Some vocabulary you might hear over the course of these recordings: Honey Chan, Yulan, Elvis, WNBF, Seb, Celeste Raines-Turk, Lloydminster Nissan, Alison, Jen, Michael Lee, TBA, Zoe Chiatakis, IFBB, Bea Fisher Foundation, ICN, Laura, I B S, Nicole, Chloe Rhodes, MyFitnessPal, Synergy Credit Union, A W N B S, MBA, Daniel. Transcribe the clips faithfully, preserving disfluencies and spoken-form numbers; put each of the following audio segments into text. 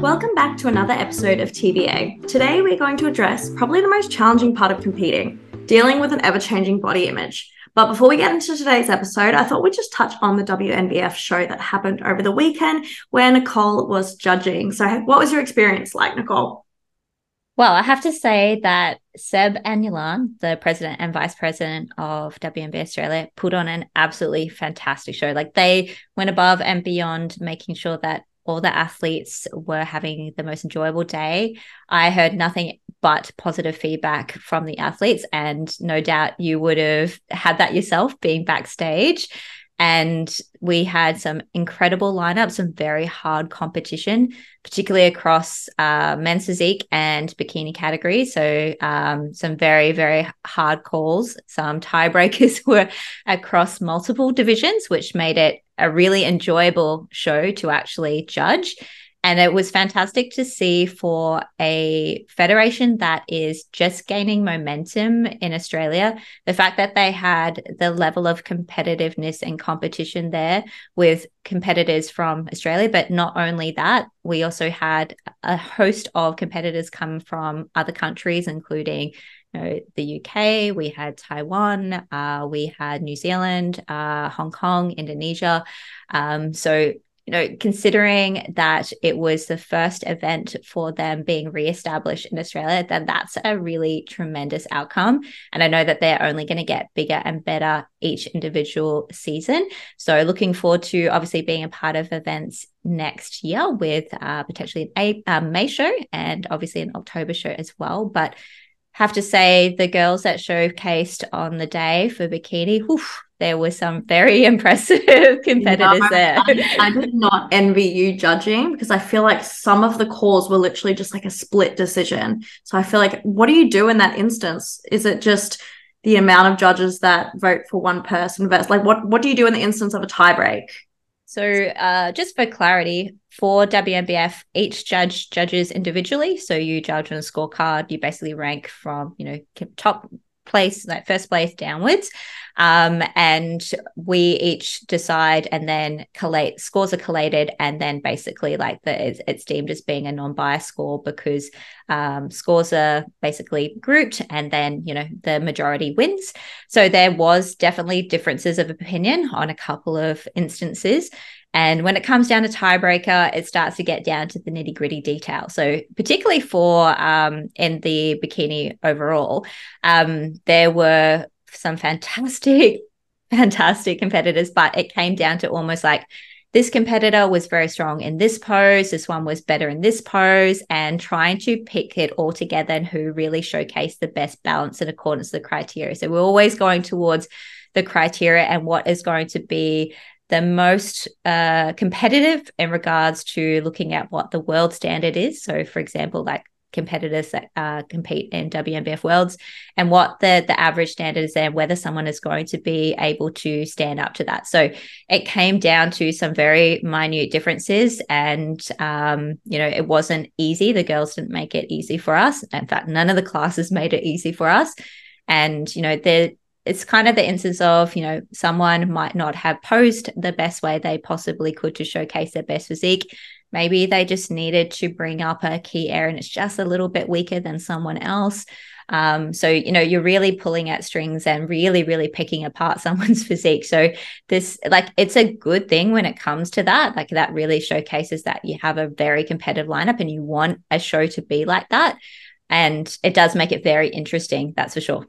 Welcome back to another episode of T B A. Today we're going to address probably the most challenging part of competing, dealing with an ever-changing body image. But before we get into today's episode, I thought we'd just touch on the W N B F show that happened over the weekend where Nicole was judging. So what was your experience like, Nicole? Well, I have to say that Seb and Yulan, the president and vice president of W N B F Australia, put on an absolutely fantastic show. Like, they went above and beyond, making sure that all the athletes were having the most enjoyable day. I heard nothing but positive feedback from the athletes, and no doubt you would have had that yourself being backstage. And we had some incredible lineups, some very hard competition, particularly across uh, men's physique and bikini categories. So um, some very, very hard calls. Some tiebreakers were across multiple divisions, which made it a really enjoyable show to actually judge. And it was fantastic to see for a federation that is just gaining momentum in Australia. The fact that they had the level of competitiveness and competition there with competitors from Australia, but not only that, we also had a host of competitors come from other countries, including you know, the U K, we had Taiwan, uh, we had New Zealand, uh, Hong Kong, Indonesia. Um, so You know, considering that it was the first event for them being reestablished in Australia, then that's a really tremendous outcome. And I know that they're only going to get bigger and better each individual season. So looking forward to obviously being a part of events next year with uh, potentially an a- uh, May show and obviously an October show as well. But have to say the girls that showcased on the day for bikini, oof, there were some very impressive competitors no, there. I, I did not envy you judging, because I feel like some of the calls were literally just like a split decision. So I feel like, what do you do in that instance? Is it just the amount of judges that vote for one person versus, like, what, what do you do in the instance of a tiebreak? So uh, just for clarity, for W N B F, each judge judges individually. So you judge on a scorecard, you basically rank from, you know, top place, like first place downwards, um and we each decide, and then collate scores are collated, and then basically like the it's, it's deemed as being a non-biased score, because um scores are basically grouped, and then you know the majority wins. So there was definitely differences of opinion on a couple of instances. And when it comes down to tiebreaker, it starts to get down to the nitty gritty detail. So particularly for um, in the bikini overall, um, there were some fantastic, fantastic competitors, but it came down to almost like, this competitor was very strong in this pose, this one was better in this pose, and trying to pick it all together and who really showcased the best balance in accordance to the criteria. So we're always going towards the criteria and what is going to be the most uh, competitive in regards to looking at what the world standard is. So, for example, like competitors that uh, compete in W N B F Worlds, and what the, the average standard is there, and whether someone is going to be able to stand up to that. So it came down to some very minute differences, and, um, you know, it wasn't easy. The girls didn't make it easy for us. In fact, none of the classes made it easy for us. And, you know, they're it's kind of the instance of, you know, someone might not have posed the best way they possibly could to showcase their best physique. Maybe they just needed to bring up a key area and it's just a little bit weaker than someone else. Um, so, you know, you're really pulling at strings and really, really picking apart someone's physique. So this, like, it's a good thing when it comes to that. Like, that really showcases that you have a very competitive lineup and you want a show to be like that. And it does make it very interesting, that's for sure.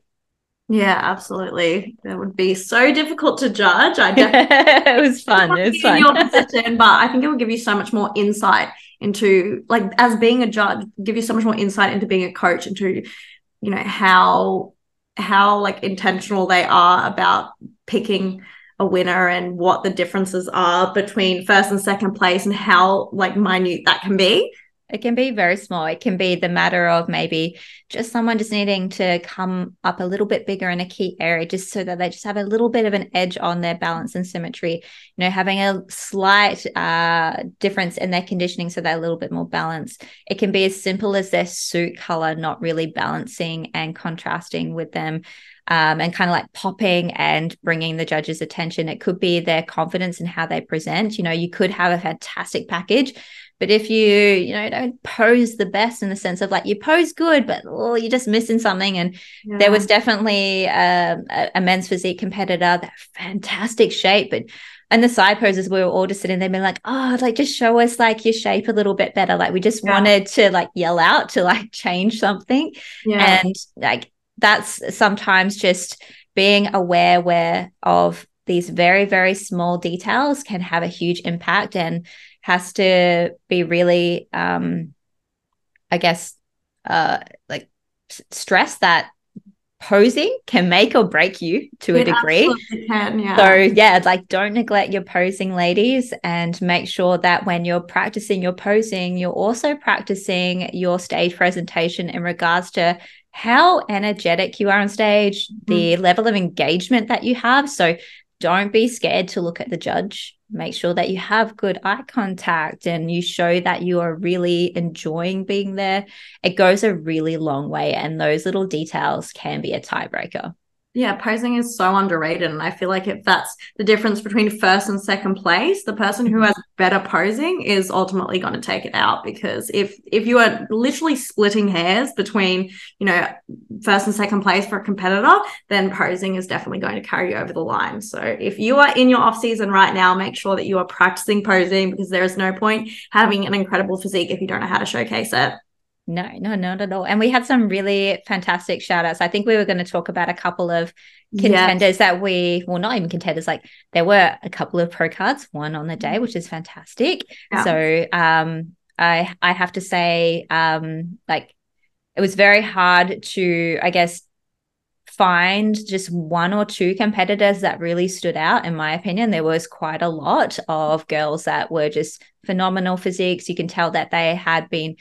Yeah, absolutely. That would be so difficult to judge. I definitely it was fun. It was fun. Your position, but I think it will give you so much more insight into, like, as being a judge, give you so much more insight into being a coach, into, you know, how how like intentional they are about picking a winner and what the differences are between first and second place, and how like minute that can be. It can be very small. It can be the matter of maybe just someone just needing to come up a little bit bigger in a key area, just so that they just have a little bit of an edge on their balance and symmetry, you know, having a slight uh, difference in their conditioning so they're a little bit more balanced. It can be as simple as their suit color not really balancing and contrasting with them. um, and kind of like popping and bringing the judge's attention. It could be their confidence in how they present. You know, you could have a fantastic package, but if you, you know, don't pose the best, in the sense of like you pose good, but oh, you're just missing something. And yeah. there was definitely um, a, a men's physique competitor, that fantastic shape, but and the side poses, we were all just sitting there being like, oh, like just show us like your shape a little bit better. Like we just yeah. wanted to like yell out to like change something. Yeah. And like that's sometimes just being aware where of these very, very small details can have a huge impact, and has to be really, um, I guess, uh, like stress that posing can make or break you to it a degree. Can, yeah. So yeah, like don't neglect your posing, ladies, and make sure that when you're practicing your posing, you're also practicing your stage presentation in regards to how energetic you are on stage, mm-hmm. the level of engagement that you have. So don't be scared to look at the judge. Make sure that you have good eye contact and you show that you are really enjoying being there. It goes a really long way, and those little details can be a tiebreaker. Yeah, posing is so underrated, and I feel like if that's the difference between first and second place, the person who has better posing is ultimately going to take it out, because if if you are literally splitting hairs between, you know, first and second place for a competitor, then posing is definitely going to carry you over the line. So if you are in your off-season right now, make sure that you are practicing posing, because there is no point having an incredible physique if you don't know how to showcase it. No, no, not at all. And we had some really fantastic shout outs. I think we were going to talk about a couple of contenders yes. that we, well, not even contenders, like there were a couple of pro cards, one on the day, which is fantastic. Yeah. So um, I I have to say, um, like it was very hard to, I guess, find just one or two competitors that really stood out. In my opinion, there was quite a lot of girls that were just phenomenal physiques. You can tell that they had been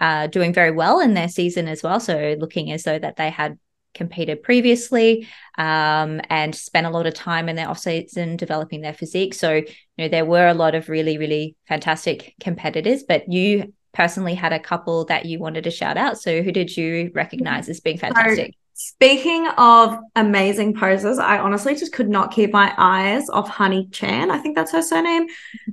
Uh, doing very well in their season as well, so looking as though that they had competed previously um, and spent a lot of time in their off-season developing their physique. So, you know, there were a lot of really, really fantastic competitors, but you personally had a couple that you wanted to shout out. So who did you recognize as being fantastic? Speaking of amazing poses, I honestly just could not keep my eyes off Honey Chan. I think that's her surname.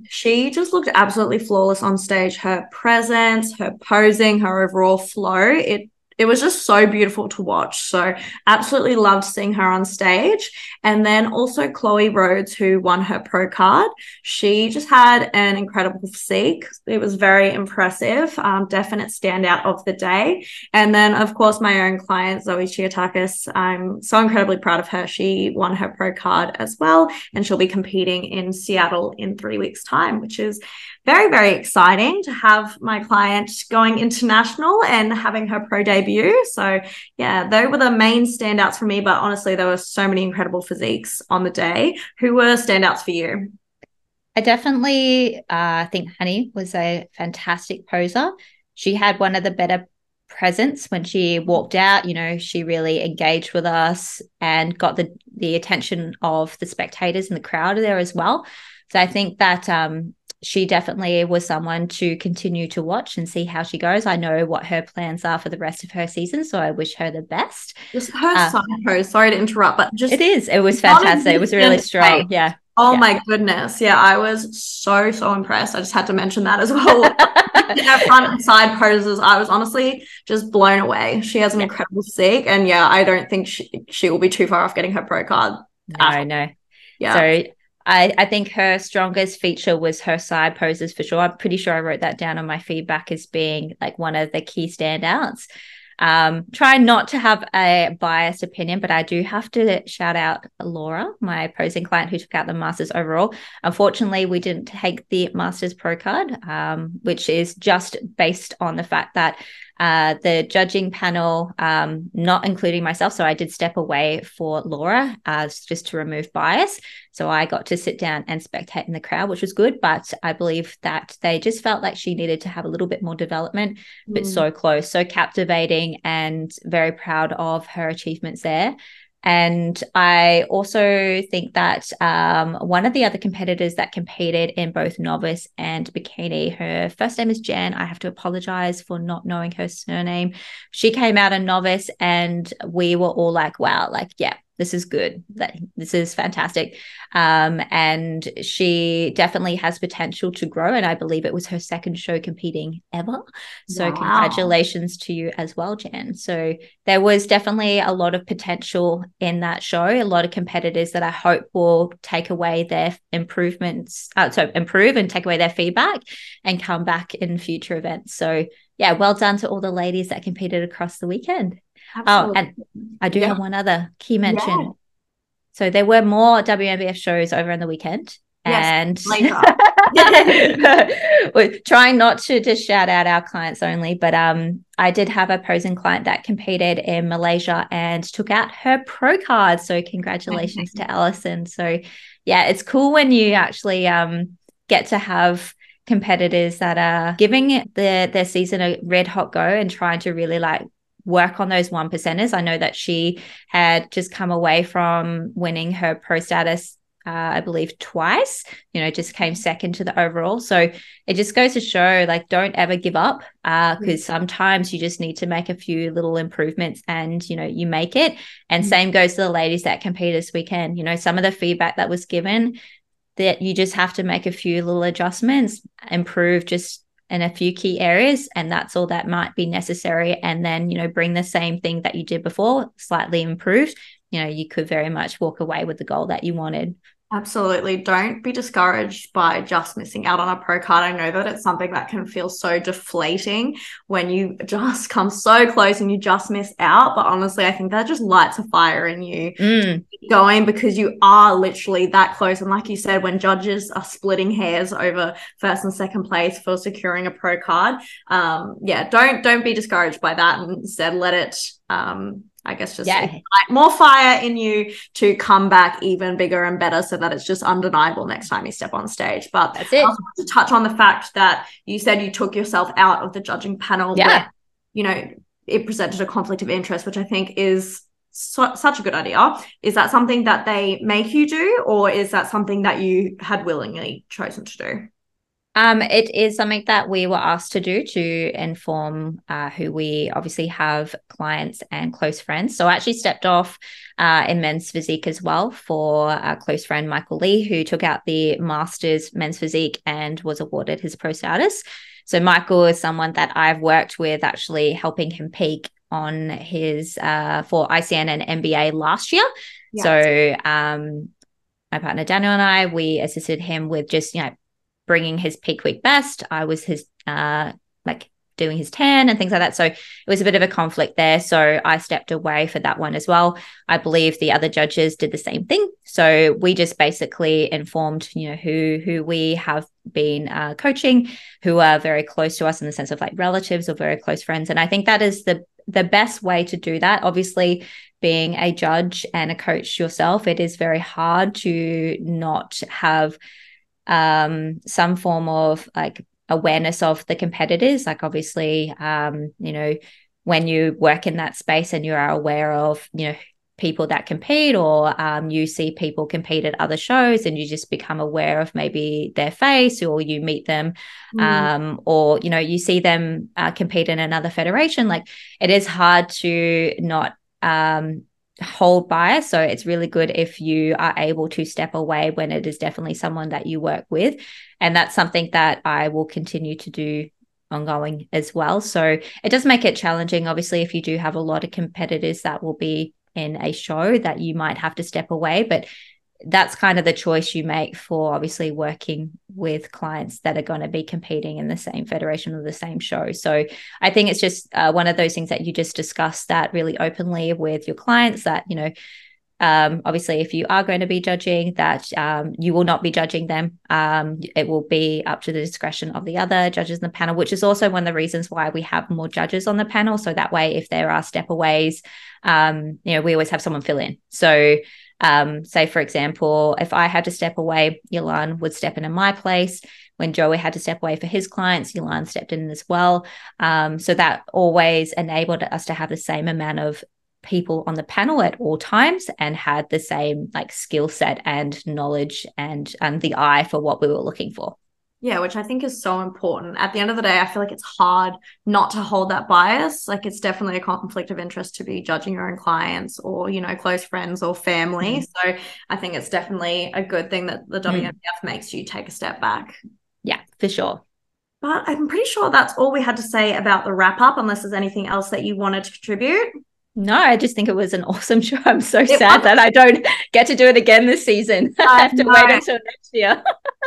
She just looked absolutely flawless on stage. Her presence, her posing, her overall flow, it it was just so beautiful to watch. So absolutely loved seeing her on stage. And then also Chloe Rhodes, who won her pro card. She just had an incredible physique. It was very impressive, um, definite standout of the day. And then, of course, my own client, Zoe Chiatakis. I'm so incredibly proud of her. She won her pro card as well, and she'll be competing in Seattle in three weeks' time, which is very, very exciting to have my client going international and having her pro debut. So yeah, they were the main standouts for me, but honestly, there were so many incredible physiques on the day. Who were standouts for you? I definitely uh, think Honey was a fantastic poser. She had one of the better presence when she walked out. You know, she really engaged with us and got the, the attention of the spectators and the crowd there as well. So I think that um, she definitely was someone to continue to watch and see how she goes. I know what her plans are for the rest of her season, so I wish her the best. Just her uh, side pose, sorry to interrupt, but just it is. It was fantastic. It was really strong. Yeah. Oh yeah. My goodness. Yeah, I was so, so impressed. I just had to mention that as well. Her front and side poses, I was honestly just blown away. She has an yeah. incredible physique, and yeah, I don't think she, she will be too far off getting her pro card. I know. No. Yeah. So I, I think her strongest feature was her side poses for sure. I'm pretty sure I wrote that down on my feedback as being like one of the key standouts. Um, try not to have a biased opinion, but I do have to shout out Laura, my posing client who took out the Masters overall. Unfortunately, we didn't take the Masters Pro card, um, which is just based on the fact that uh, the judging panel, um, not including myself, so I did step away for Laura uh, just to remove bias. So I got to sit down and spectate in the crowd, which was good, but I believe that they just felt like she needed to have a little bit more development, but mm. so close, so captivating, and very proud of her achievements there. And I also think that um, one of the other competitors that competed in both novice and bikini, her first name is Jen. I have to apologize for not knowing her surname. She came out in novice and we were all like, wow, like, yeah, this is good. This is fantastic. Um, and she definitely has potential to grow. And I believe it was her second show competing ever. So wow. Congratulations to you as well, Jen. So there was definitely a lot of potential in that show, a lot of competitors that I hope will take away their improvements, uh, so improve and take away their feedback and come back in future events. So yeah, well done to all the ladies that competed across the weekend. Absolutely. Oh, and I do yeah. have one other key mention. Yeah. So there were more W N B F shows over on the weekend. Yes, and we're trying not to just shout out our clients only, but um, I did have a posing client that competed in Malaysia and took out her pro card. So congratulations to Alison. So yeah, it's cool when you actually um get to have competitors that are giving the, their season a red hot go and trying to really like work on those one percenters. I know that she had just come away from winning her pro status, uh, I believe twice, you know, just came second to the overall. So it just goes to show, like, don't ever give up, uh, because sometimes you just need to make a few little improvements and, you know, you make it. And mm-hmm. same goes to the ladies that compete this weekend. You know, some of the feedback that was given that you just have to make a few little adjustments, improve just in a few key areas, and that's all that might be necessary. And then, you know, bring the same thing that you did before, slightly improved. You know, you could very much walk away with the goal that you wanted. Absolutely. Don't be discouraged by just missing out on a pro card. I know that it's something that can feel so deflating when you just come so close and you just miss out. But honestly, I think that just lights a fire in you mm. going, because you are literally that close. And like you said, when judges are splitting hairs over first and second place for securing a pro card, um, yeah, don't don't be discouraged by that. And instead, let it um I guess just yeah. more fire in you to come back even bigger and better, so that it's just undeniable next time you step on stage. But that's it. I want to touch on the fact that you said you took yourself out of the judging panel. Yeah. Where, you know, it presented a conflict of interest, which I think is so, such a good idea. Is that something that they make you do, or is that something that you had willingly chosen to do? Um, it is something that we were asked to do to inform uh, who we obviously have clients and close friends. So I actually stepped off uh, in men's physique as well for our close friend Michael Lee, who took out the Masters men's physique and was awarded his pro status. So Michael is someone that I've worked with, actually helping him peak on his uh, for I C N and M B A last year. Yeah. So um, my partner Daniel and I, we assisted him with just, you know, bringing his peak week best. I was his, uh, like doing his tan and things like that. So it was a bit of a conflict there. So I stepped away for that one as well. I believe the other judges did the same thing. So we just basically informed, you know, who, who we have been uh, coaching, who are very close to us in the sense of like relatives or very close friends. And I think that is the, the best way to do that. Obviously, being a judge and a coach yourself, it is very hard to not have um some form of like awareness of the competitors. Like obviously um you know, when you work in that space and you are aware of, you know, people that compete, or um you see people compete at other shows and you just become aware of maybe their face, or you meet them mm. um or you know, you see them uh, compete in another federation. Like it is hard to not um hold bias. So it's really good if you are able to step away when it is definitely someone that you work with. And that's something that I will continue to do ongoing as well. So it does make it challenging, obviously, if you do have a lot of competitors that will be in a show, that you might have to step away. But that's kind of the choice you make for obviously working with clients that are going to be competing in the same federation or the same show. So I think it's just uh, one of those things that you just discuss that really openly with your clients, that, you know, um, obviously if you are going to be judging, that um, you will not be judging them. Um, it will be up to the discretion of the other judges in the panel, which is also one of the reasons why we have more judges on the panel. So that way, if there are stepaways, um, you know, we always have someone fill in. So Um, say, for example, if I had to step away, Yulan would step in in my place. When Joey had to step away for his clients, Yulan stepped in as well. Um, so that always enabled us to have the same amount of people on the panel at all times and had the same like skill set and knowledge and, and the eye for what we were looking for. Yeah, which I think is so important. At the end of the day, I feel like it's hard not to hold that bias. Like it's definitely a conflict of interest to be judging your own clients or, you know, close friends or family. Mm. So I think it's definitely a good thing that the W N B F mm. makes you take a step back. Yeah, for sure. But I'm pretty sure that's all we had to say about the wrap up, unless there's anything else that you wanted to contribute. No, I just think it was an awesome show. I'm so it sad was- that I don't get to do it again this season. I, I have to know. wait until next year.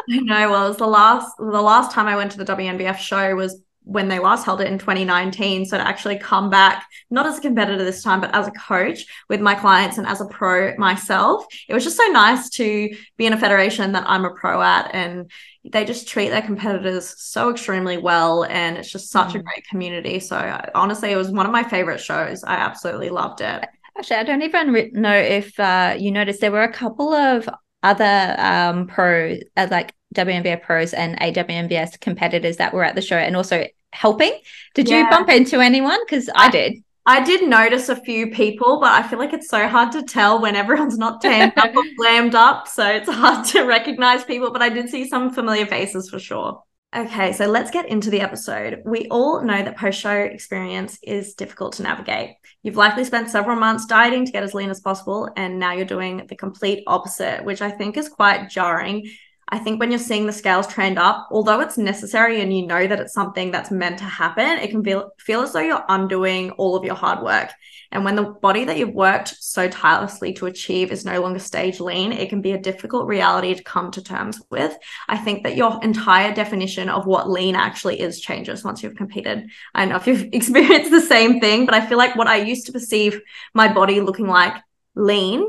I know. Well, it was the last, the last time I went to the W N B F show was when they last held it in twenty nineteen. So to actually come back, not as a competitor this time, but as a coach with my clients and as a pro myself, it was just so nice to be in a federation that I'm a pro at, and they just treat their competitors so extremely well, and it's just such mm. a great community. So I, honestly, it was one of my favorite shows. I absolutely loved it. Actually, I don't even know if uh, you noticed there were a couple of other um, pro, uh, like W N B F pros and A W N B S competitors that were at the show and also helping. Did yeah. you bump into anyone? Because I did. I did notice a few people, but I feel like it's so hard to tell when everyone's not tanned up or glammed up. So it's hard to recognize people, but I did see some familiar faces for sure. Okay, so let's get into the episode. We all know that post-show experience is difficult to navigate. You've likely spent several months dieting to get as lean as possible, and now you're doing the complete opposite, which I think is quite jarring. I think when you're seeing the scales trend up, although it's necessary and you know that it's something that's meant to happen, it can feel, feel as though you're undoing all of your hard work. And when the body that you've worked so tirelessly to achieve is no longer stage lean, it can be a difficult reality to come to terms with. I think that your entire definition of what lean actually is changes once you've competed. I don't know if you've experienced the same thing, but I feel like what I used to perceive my body looking like lean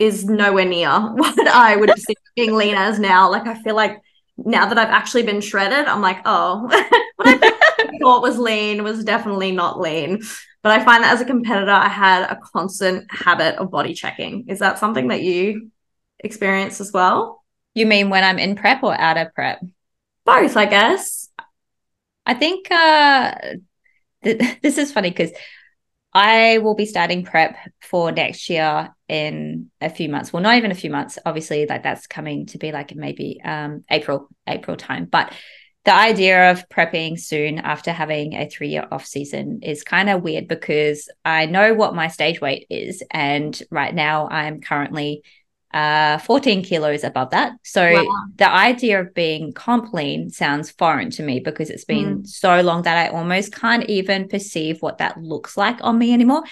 is nowhere near what I would be being lean as now. Like, I feel like now that I've actually been shredded, I'm like, oh, what I thought was lean was definitely not lean. But I find that as a competitor, I had a constant habit of body checking. Is that something that you experience as well? You mean when I'm in prep or out of prep? Both, I guess. I think uh, th- this is funny because I will be starting prep for next year in a few months. Well, not even a few months, obviously, like that's coming to be like maybe um, April, April time. But the idea of prepping soon after having a three-year off season is kind of weird because I know what my stage weight is. And right now I'm currently uh, fourteen kilos above that. So wow. the idea of being comp lean sounds foreign to me because it's been mm. so long that I almost can't even perceive what that looks like on me anymore.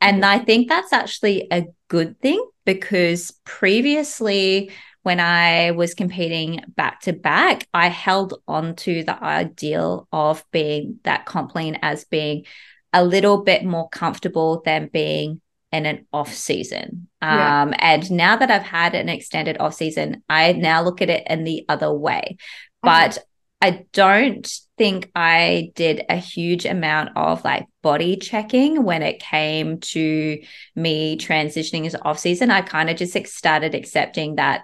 And I think that's actually a good thing because previously when I was competing back to back, I held on to the ideal of being that comp lean as being a little bit more comfortable than being in an off season. Yeah. Um, and now that I've had an extended off season, I now look at it in the other way. But okay. I don't think I did a huge amount of like body checking when it came to me transitioning into off season. I kind of just started accepting that,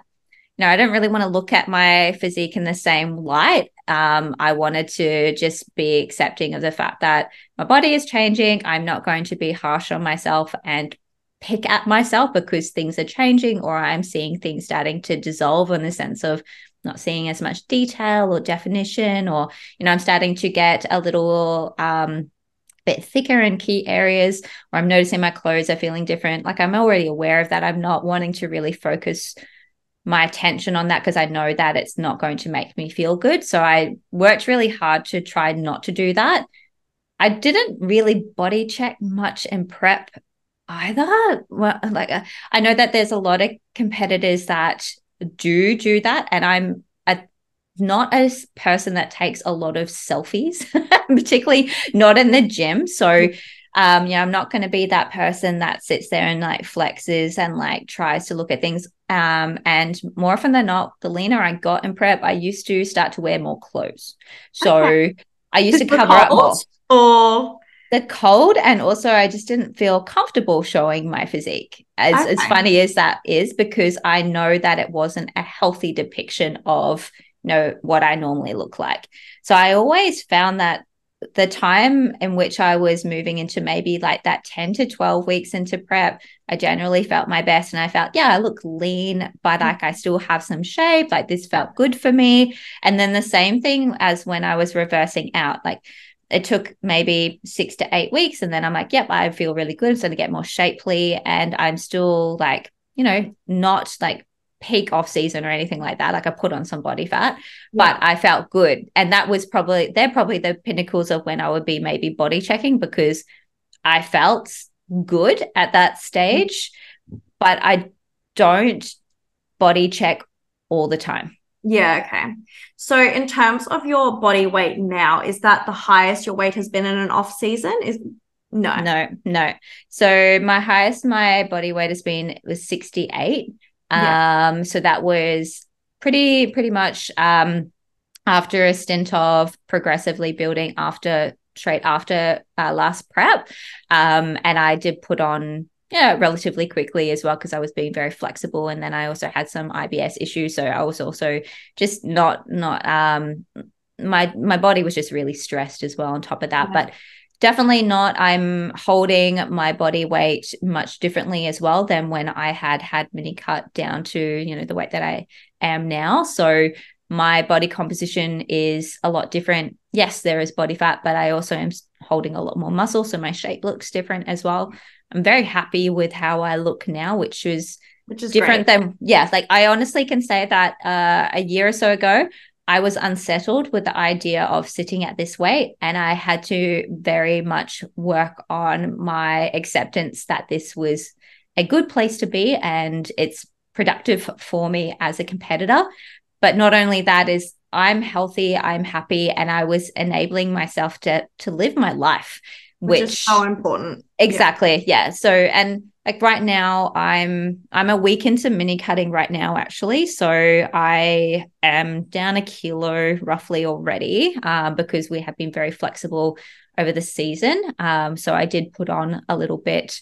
you know, I don't really want to look at my physique in the same light. Um, I wanted to just be accepting of the fact that my body is changing. I'm not going to be harsh on myself and pick at myself because things are changing or I'm seeing things starting to dissolve in the sense of not seeing as much detail or definition, or, you know, I'm starting to get a little um, bit thicker in key areas, or I'm noticing my clothes are feeling different. Like I'm already aware of that. I'm not wanting to really focus my attention on that because I know that it's not going to make me feel good. So I worked really hard to try not to do that. I didn't really body check much in prep either. Well, like uh, I know that there's a lot of competitors that do do that, and I'm a, not a person that takes a lot of selfies, particularly not in the gym. So um yeah, I'm not going to be that person that sits there and like flexes and like tries to look at things, um and more often than not, the leaner I got in prep, I used to start to wear more clothes. So okay. I used to cover up more or the cold, and also I just didn't feel comfortable showing my physique. As, okay. as funny as that is, because I know that it wasn't a healthy depiction of, you know, what I normally look like. So I always found that the time in which I was moving into maybe like that ten to twelve weeks into prep, I generally felt my best and I felt, yeah, I look lean, but like I still have some shape, like this felt good for me. And then the same thing as when I was reversing out, like it took maybe six to eight weeks. And then I'm like, yep, I feel really good. It's going to get more shapely. And I'm still like, you know, not like peak off season or anything like that. Like I put on some body fat, yeah. but I felt good. And that was probably, they're probably the pinnacles of when I would be maybe body checking, because I felt good at that stage, but I don't body check all the time. Yeah. Okay. So in terms of your body weight now, is that the highest your weight has been in an off season? Is no, no, no. So my highest, my body weight has been, it was sixty-eight. Yeah. Um, so that was pretty, pretty much, um, after a stint of progressively building after straight after uh, last prep. Um, and I did put on, yeah, relatively quickly as well, because I was being very flexible. And then I also had some I B S issues. So I was also just not, not, um, my, my body was just really stressed as well on top of that, yeah. but definitely not. I'm holding my body weight much differently as well than when I had had mini cut down to, you know, the weight that I am now. So my body composition is a lot different. Yes, there is body fat, but I also am holding a lot more muscle. So my shape looks different as well. I'm very happy with how I look now, which is, which is different great. Than, yeah, like I honestly can say that uh, a year or so ago, I was unsettled with the idea of sitting at this weight, and I had to very much work on my acceptance that this was a good place to be and it's productive for me as a competitor. But not only that is I'm healthy, I'm happy, and I was enabling myself to to live my life. Which, which is so important. Exactly. Yeah. yeah. So, and like right now I'm, I'm a week into mini cutting right now, actually. So I am down a kilo roughly already, um, because we have been very flexible over the season. Um, so I did put on a little bit,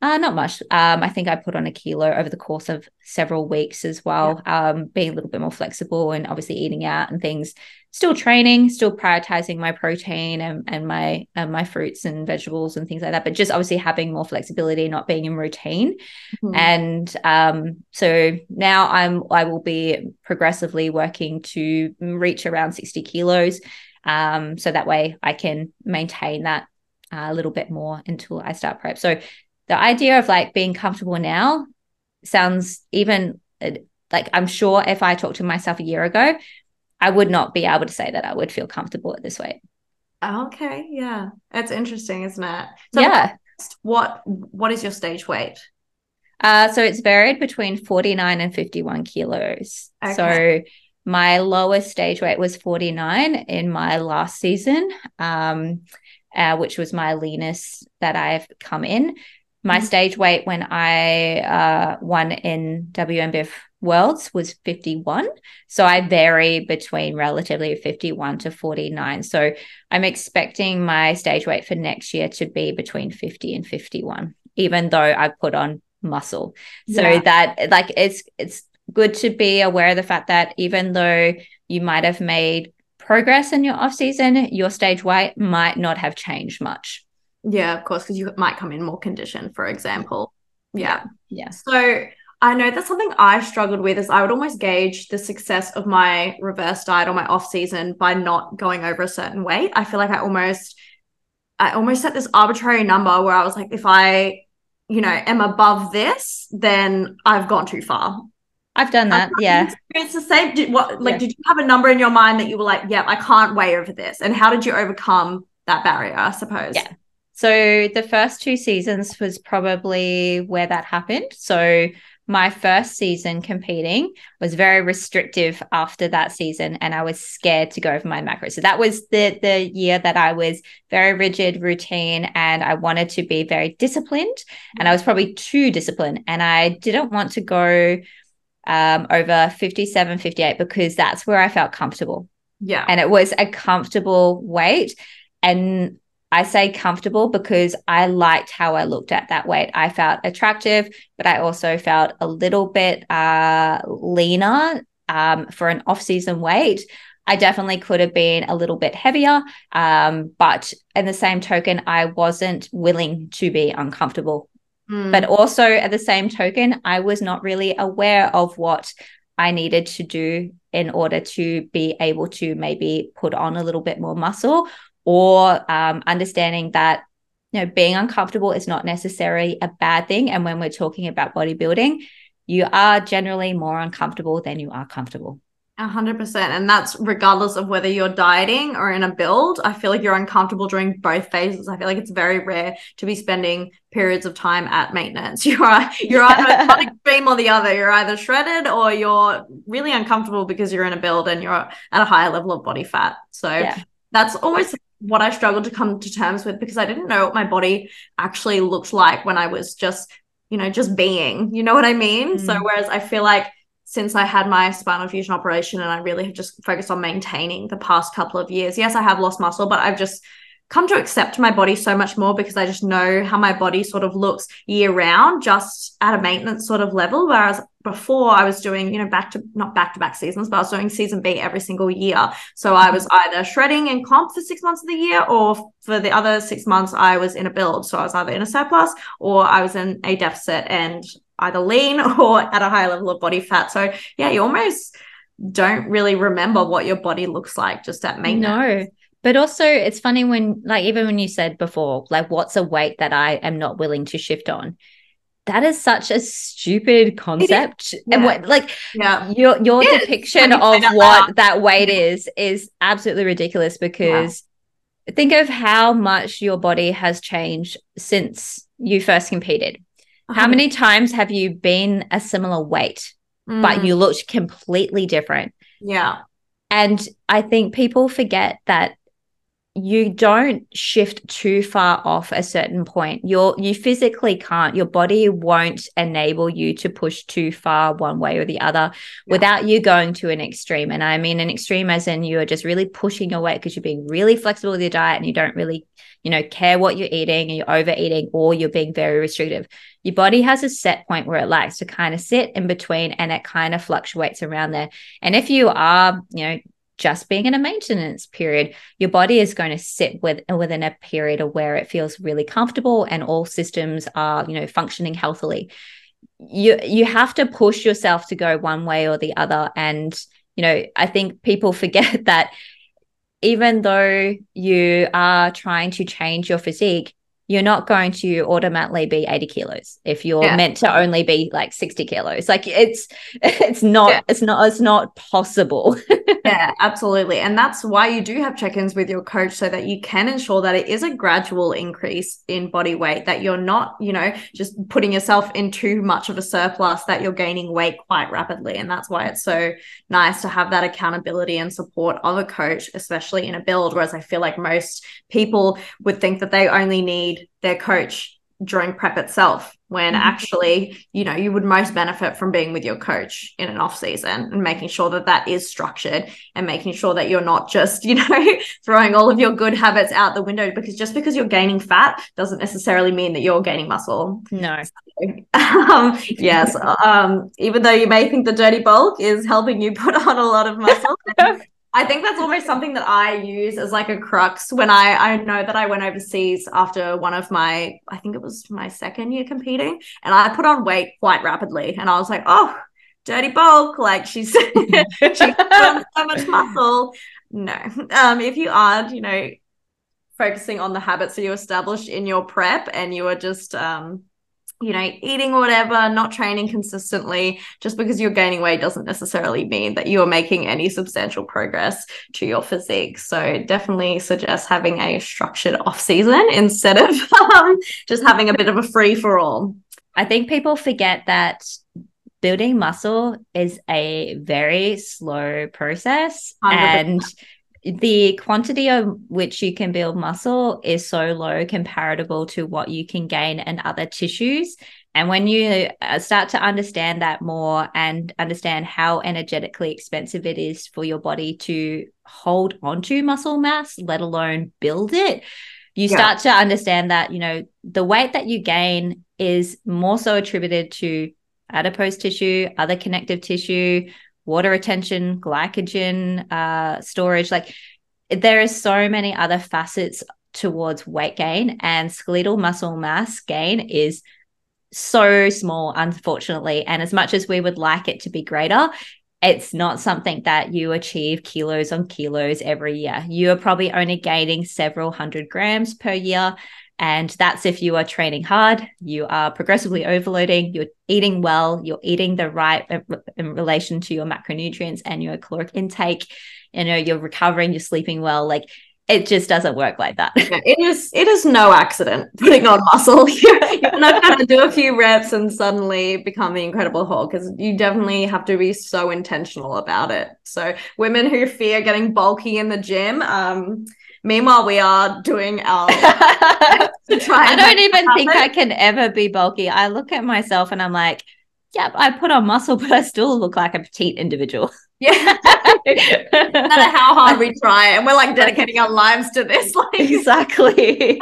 uh, not much. Um, I think I put on a kilo over the course of several weeks as well. Yeah. Um, being a little bit more flexible and obviously eating out and things. Still training, still prioritizing my protein and, and my and my fruits and vegetables and things like that, but just obviously having more flexibility, not being in routine. Mm-hmm. And um, so now I'm I will be progressively working to reach around sixty kilos, um, so that way I can maintain that uh, a little bit more until I start prep. So the idea of like being comfortable now sounds even like, I'm sure if I talked to myself a year ago, I would not be able to say that I would feel comfortable at this weight. Okay. Yeah. That's interesting, isn't it? So yeah. What, what is your stage weight? Uh, so it's varied between forty-nine and fifty-one kilos. Okay. So my lowest stage weight was forty-nine in my last season, um, uh, which was my leanest that I've come in. My mm-hmm. stage weight when I uh, won in W N B F Worlds was fifty-one. So I vary between relatively fifty-one to forty-nine. So I'm expecting my stage weight for next year to be between fifty and fifty-one, even though I've put on muscle. So yeah. that like it's it's good to be aware of the fact that even though you might have made progress in your off season, your stage weight might not have changed much. Yeah, of course, because you might come in more conditioned, for example. Yeah. Yeah. So I know that's something I struggled with, is I would almost gauge the success of my reverse diet or my off season by not going over a certain weight. I feel like I almost, I almost set this arbitrary number where I was like, if I, you know, am above this, then I've gone too far. I've done that. I've yeah. It's the same. Did, what, like, yeah. did you have a number in your mind that you were like, yeah, I can't weigh over this? And how did you overcome that barrier, I suppose? Yeah. So the first two seasons was probably where that happened. So my first season competing was very restrictive after that season, and I was scared to go over my macros. So that was the the year that I was very rigid, routine, and I wanted to be very disciplined, and I was probably too disciplined, and I didn't want to go um, over fifty-seven, fifty-eight, because that's where I felt comfortable. Yeah. And it was a comfortable weight, and I say comfortable because I liked how I looked at that weight. I felt attractive, but I also felt a little bit uh, leaner um, for an off-season weight. I definitely could have been a little bit heavier, um, but in the same token, I wasn't willing to be uncomfortable. Mm. But also at the same token, I was not really aware of what I needed to do in order to be able to maybe put on a little bit more muscle, or um, understanding that, you know, being uncomfortable is not necessarily a bad thing. And when we're talking about bodybuilding, you are generally more uncomfortable than you are comfortable. A hundred percent. And that's regardless of whether you're dieting or in a build. I feel like you're uncomfortable during both phases. I feel like it's very rare to be spending periods of time at maintenance. You are, you're yeah. either one extreme or the other. You're either shredded or you're really uncomfortable because you're in a build and you're at a higher level of body fat. So yeah. that's always what I struggled to come to terms with, because I didn't know what my body actually looked like when I was just, you know, just being, you know what I mean? Mm. So whereas I feel like since I had my spinal fusion operation and I really have just focused on maintaining the past couple of years, yes, I have lost muscle, but I've just come to accept my body so much more, because I just know how my body sort of looks year round, just at a maintenance sort of level. Whereas before I was doing, you know, back to, not back to back seasons, but I was doing season B every single year. So I was either shredding in comp for six months of the year, or for the other six months I was in a build. So I was either in a surplus or I was in a deficit, and either lean or at a high level of body fat. So yeah, you almost don't really remember what your body looks like just at maintenance. No. But also it's funny when, like, even when you said before, like, what's a weight that I am not willing to shift on? That is such a stupid concept. Yeah. And what, like yeah. your your yeah. depiction of what that. that weight is, is absolutely ridiculous, because wow. think of how much your body has changed since you first competed. How many times have you been a similar weight, mm. but you looked completely different? Yeah. And I think people forget that you don't shift too far off a certain point. You're, you physically can't. Your body won't enable you to push too far one way or the other yeah. without you going to an extreme. And I mean an extreme as in you are just really pushing your weight because you're being really flexible with your diet and you don't really, you know, care what you're eating, and you're overeating, or you're being very restrictive. Your body has a set point where it likes to kind of sit in between, and it kind of fluctuates around there. And if you are, you know, just being in a maintenance period, your body is going to sit with, within a period of where it feels really comfortable and all systems are, you know, functioning healthily. You, you have to push yourself to go one way or the other. And, you know, I think people forget that even though you are trying to change your physique, you're not going to automatically be eighty kilos if you're yeah. meant to only be like sixty kilos. Like it's, it's not, yeah. it's not, it's not possible. Yeah, absolutely. And that's why you do have check-ins with your coach, so that you can ensure that it is a gradual increase in body weight, that you're not, you know, just putting yourself in too much of a surplus, that you're gaining weight quite rapidly. And that's why it's so nice to have that accountability and support of a coach, especially in a build. Whereas I feel like most people would think that they only need their coach during prep itself, when mm-hmm. actually, you know, you would most benefit from being with your coach in an off season, and making sure that that is structured, and making sure that you're not just, you know, throwing all of your good habits out the window, because just because you're gaining fat doesn't necessarily mean that you're gaining muscle. No. So, um, yes. Um, even though you may think the dirty bulk is helping you put on a lot of muscle, I think that's almost something that I use as like a crux when I, I know that I went overseas after one of my, I think it was my second year competing, and I put on weight quite rapidly, and I was like, oh, dirty bulk. Like she's, she's done so much muscle. No. Um, if you are, you know, focusing on the habits that you established in your prep, and you are just, um, you know, eating whatever, not training consistently, just because you're gaining weight doesn't necessarily mean that you're making any substantial progress to your physique. So definitely suggest having a structured off season instead of um, just having a bit of a free for all. I think people forget that building muscle is a very slow process, one hundred percent. And the quantity of which you can build muscle is so low comparable to what you can gain in other tissues. And when you start to understand that more, and understand how energetically expensive it is for your body to hold onto muscle mass, let alone build it, you yeah. start to understand that, you know, the weight that you gain is more so attributed to adipose tissue, other connective tissue, water retention, glycogen uh, storage. Like there is so many other facets towards weight gain, and skeletal muscle mass gain is so small, unfortunately. And as much as we would like it to be greater, it's not something that you achieve kilos on kilos every year. You are probably only gaining several hundred grams per year. And that's if you are training hard, you are progressively overloading, you're eating well, you're eating the right in relation to your macronutrients and your caloric intake, you know, you're recovering, you're sleeping well. Like it just doesn't work like that. Yeah, it is it is no accident putting on muscle. You're not going to do a few reps and suddenly become the Incredible Hulk, because you definitely have to be so intentional about it. So women who fear getting bulky in the gym, um, meanwhile, we are doing our to try. I don't even think I can ever be bulky. I look at myself and I'm like, yep, I put on muscle, but I still look like a petite individual. Yeah. No matter how hard we try, and we're like dedicating our lives to this. Like exactly.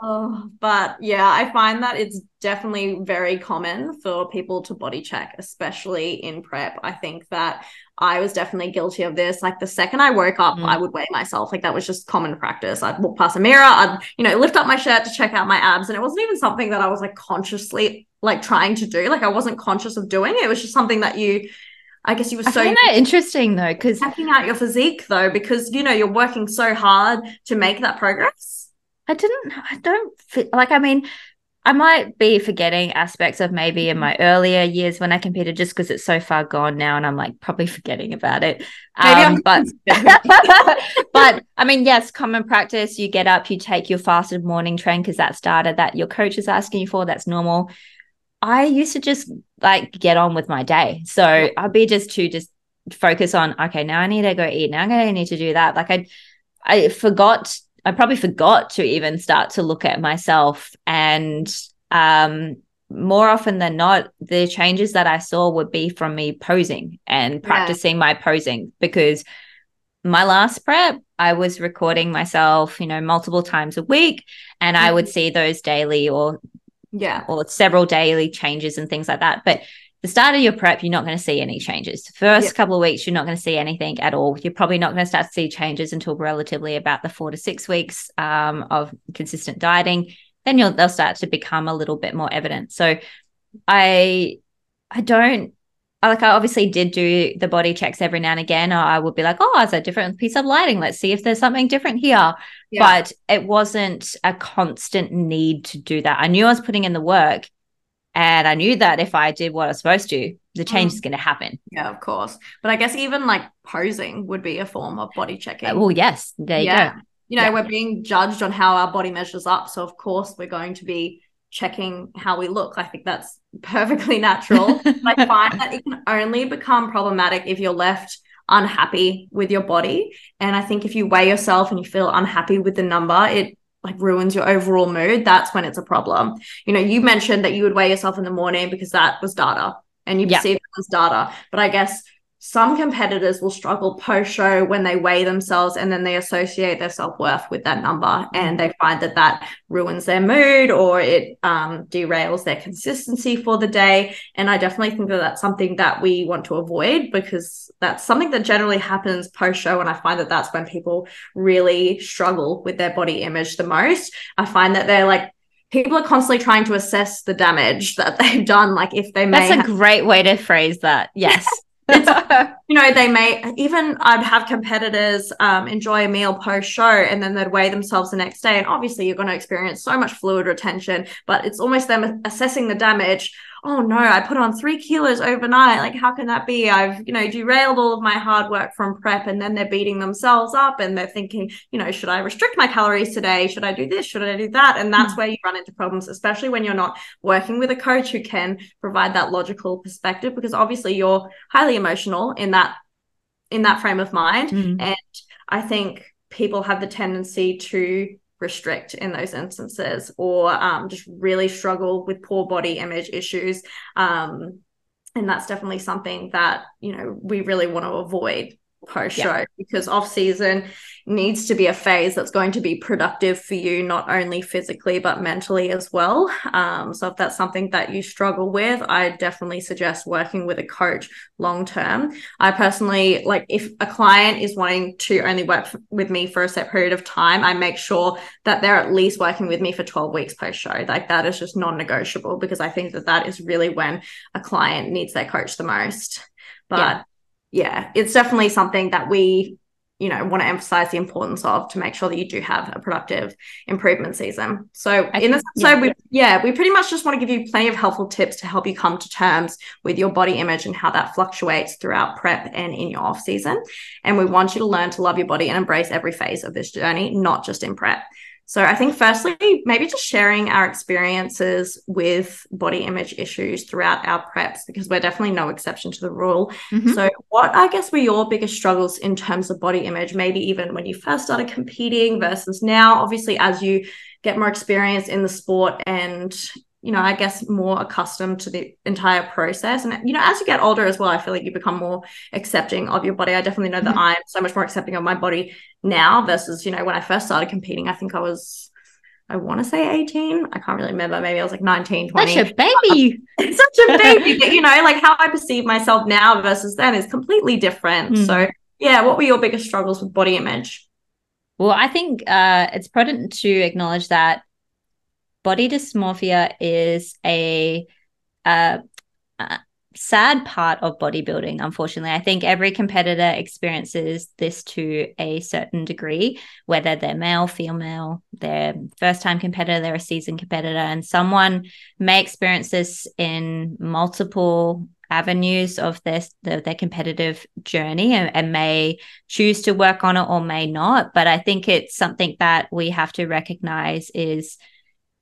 Oh, but yeah, I find that it's definitely very common for people to body check, especially in prep. I think that I was definitely guilty of this. Like the second I woke up, mm. I would weigh myself. Like that was just common practice. I'd walk past a mirror, I'd, you know, lift up my shirt to check out my abs. And it wasn't even something that I was like consciously like trying to do. Like I wasn't conscious of doing it. It was just something that you, I guess you were I so find that interesting though, because checking out your physique though, because you know, you're working so hard to make that progress. I didn't, I don't feel like, I mean, I might be forgetting aspects of maybe in my earlier years when I competed, just because it's so far gone now and I'm like probably forgetting about it. Um, but, but I mean, yes, common practice, you get up, you take your fasted morning train because that's data that your coach is asking you for. That's normal. I used to just like get on with my day. So I'd be just to just focus on, okay, now I need to go eat. Now I'm going to need to do that. Like I, I forgot I probably forgot to even start to look at myself. And um, more often than not, the changes that I saw would be from me posing and practicing yeah. my posing, because my last prep, I was recording myself, you know, multiple times a week, and mm-hmm. I would see those daily or, yeah. or several daily changes and things like that. But the start of your prep, you're not going to see any changes. First yeah. couple of weeks, you're not going to see anything at all. You're probably not going to start to see changes until relatively about the four to six weeks um, of consistent dieting. Then you'll they'll start to become a little bit more evident. So I I don't like I obviously did do the body checks every now and again. Or I would be like, oh, it's a different piece of lighting. Let's see if there's something different here. Yeah. But it wasn't a constant need to do that. I knew I was putting in the work. And I knew that if I did what I was supposed to, the change mm. is going to happen. Yeah, of course. But I guess even like posing would be a form of body checking. Oh, well, yes. There you yeah. go. You know, yeah. we're being judged on how our body measures up. So, of course, we're going to be checking how we look. I think that's perfectly natural. But I find that it can only become problematic if you're left unhappy with your body. And I think if you weigh yourself and you feel unhappy with the number, it like ruins your overall mood. That's when it's a problem. You know, you mentioned that you would weigh yourself in the morning because that was data and you perceived yeah. it as data. But I guess some competitors will struggle post-show when they weigh themselves and then they associate their self-worth with that number, and they find that that ruins their mood or it um, derails their consistency for the day. And I definitely think that that's something that we want to avoid, because that's something that generally happens post-show, and I find that that's when people really struggle with their body image the most. I find that they're like, people are constantly trying to assess the damage that they've done. Like if they may That's a great way to phrase that. Yes. It's, you know, they may even I'd have competitors um, enjoy a meal post show and then they'd weigh themselves the next day. And obviously you're going to experience so much fluid retention, but it's almost them assessing the damage. Oh no, I put on three kilos overnight. Like, how can that be? I've, you know, derailed all of my hard work from prep. And then they're beating themselves up and they're thinking, you know, should I restrict my calories today? Should I do this? Should I do that? And that's where you run into problems, especially when you're not working with a coach who can provide that logical perspective, because obviously you're highly emotional in that, in that frame of mind. Mm-hmm. And I think people have the tendency to restrict in those instances, or um, just really struggle with poor body image issues. Um, and that's definitely something that, you know, we really want to avoid. post-show, yeah. because off-season needs to be a phase that's going to be productive for you, not only physically but mentally as well. Um, so if that's something that you struggle with, I definitely suggest working with a coach long-term. I personally, like if a client is wanting to only work f- with me for a set period of time, I make sure that they're at least working with me for twelve weeks post-show. Like that is just non-negotiable, because I think that that is really when a client needs their coach the most. But yeah. Yeah, it's definitely something that we, you know, want to emphasize the importance of, to make sure that you do have a productive improvement season. So I in this episode, yeah. we yeah, we pretty much just want to give you plenty of helpful tips to help you come to terms with your body image and how that fluctuates throughout prep and in your off season. And we want you to learn to love your body and embrace every phase of this journey, not just in prep. So I think firstly, maybe just sharing our experiences with body image issues throughout our preps, because we're definitely no exception to the rule. Mm-hmm. So what, I guess, were your biggest struggles in terms of body image, maybe even when you first started competing versus now? Obviously, as you get more experience in the sport and, you know, I guess more accustomed to the entire process. And, you know, as you get older as well, I feel like you become more accepting of your body. I definitely know that mm-hmm. I'm so much more accepting of my body now versus, you know, when I first started competing, I think I was, I want to say eighteen. I can't really remember. Maybe I was like nineteen, twenty. Such a baby. Such a baby. But, you know, like how I perceive myself now versus then is completely different. Mm. So yeah, what were your biggest struggles with body image? Well, I think uh, it's prudent to acknowledge that body dysmorphia is a uh, uh, sad part of bodybuilding, unfortunately. I think every competitor experiences this to a certain degree, whether they're male, female, they're first-time competitor, they're a seasoned competitor, and someone may experience this in multiple avenues of their, their, their competitive journey and, and may choose to work on it or may not. But I think it's something that we have to recognize is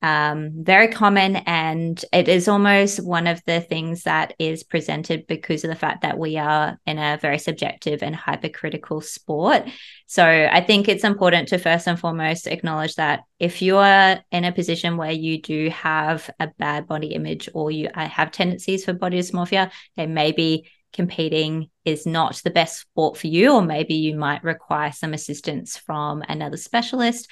Um, very common, and it is almost one of the things that is presented because of the fact that we are in a very subjective and hypercritical sport. So I think it's important to first and foremost acknowledge that if you are in a position where you do have a bad body image or you have tendencies for body dysmorphia, then maybe competing is not the best sport for you, or maybe you might require some assistance from another specialist.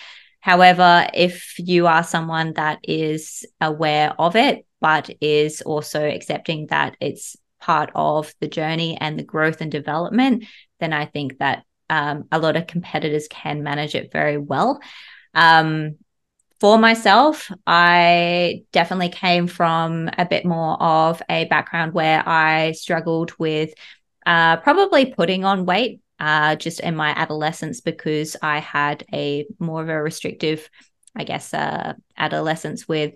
However, if you are someone that is aware of it, but is also accepting that it's part of the journey and the growth and development, then I think that um, a lot of competitors can manage it very well. Um, for myself, I definitely came from a bit more of a background where I struggled with uh, probably putting on weight. Uh, just in my adolescence, because I had a more of a restrictive, I guess, uh, adolescence with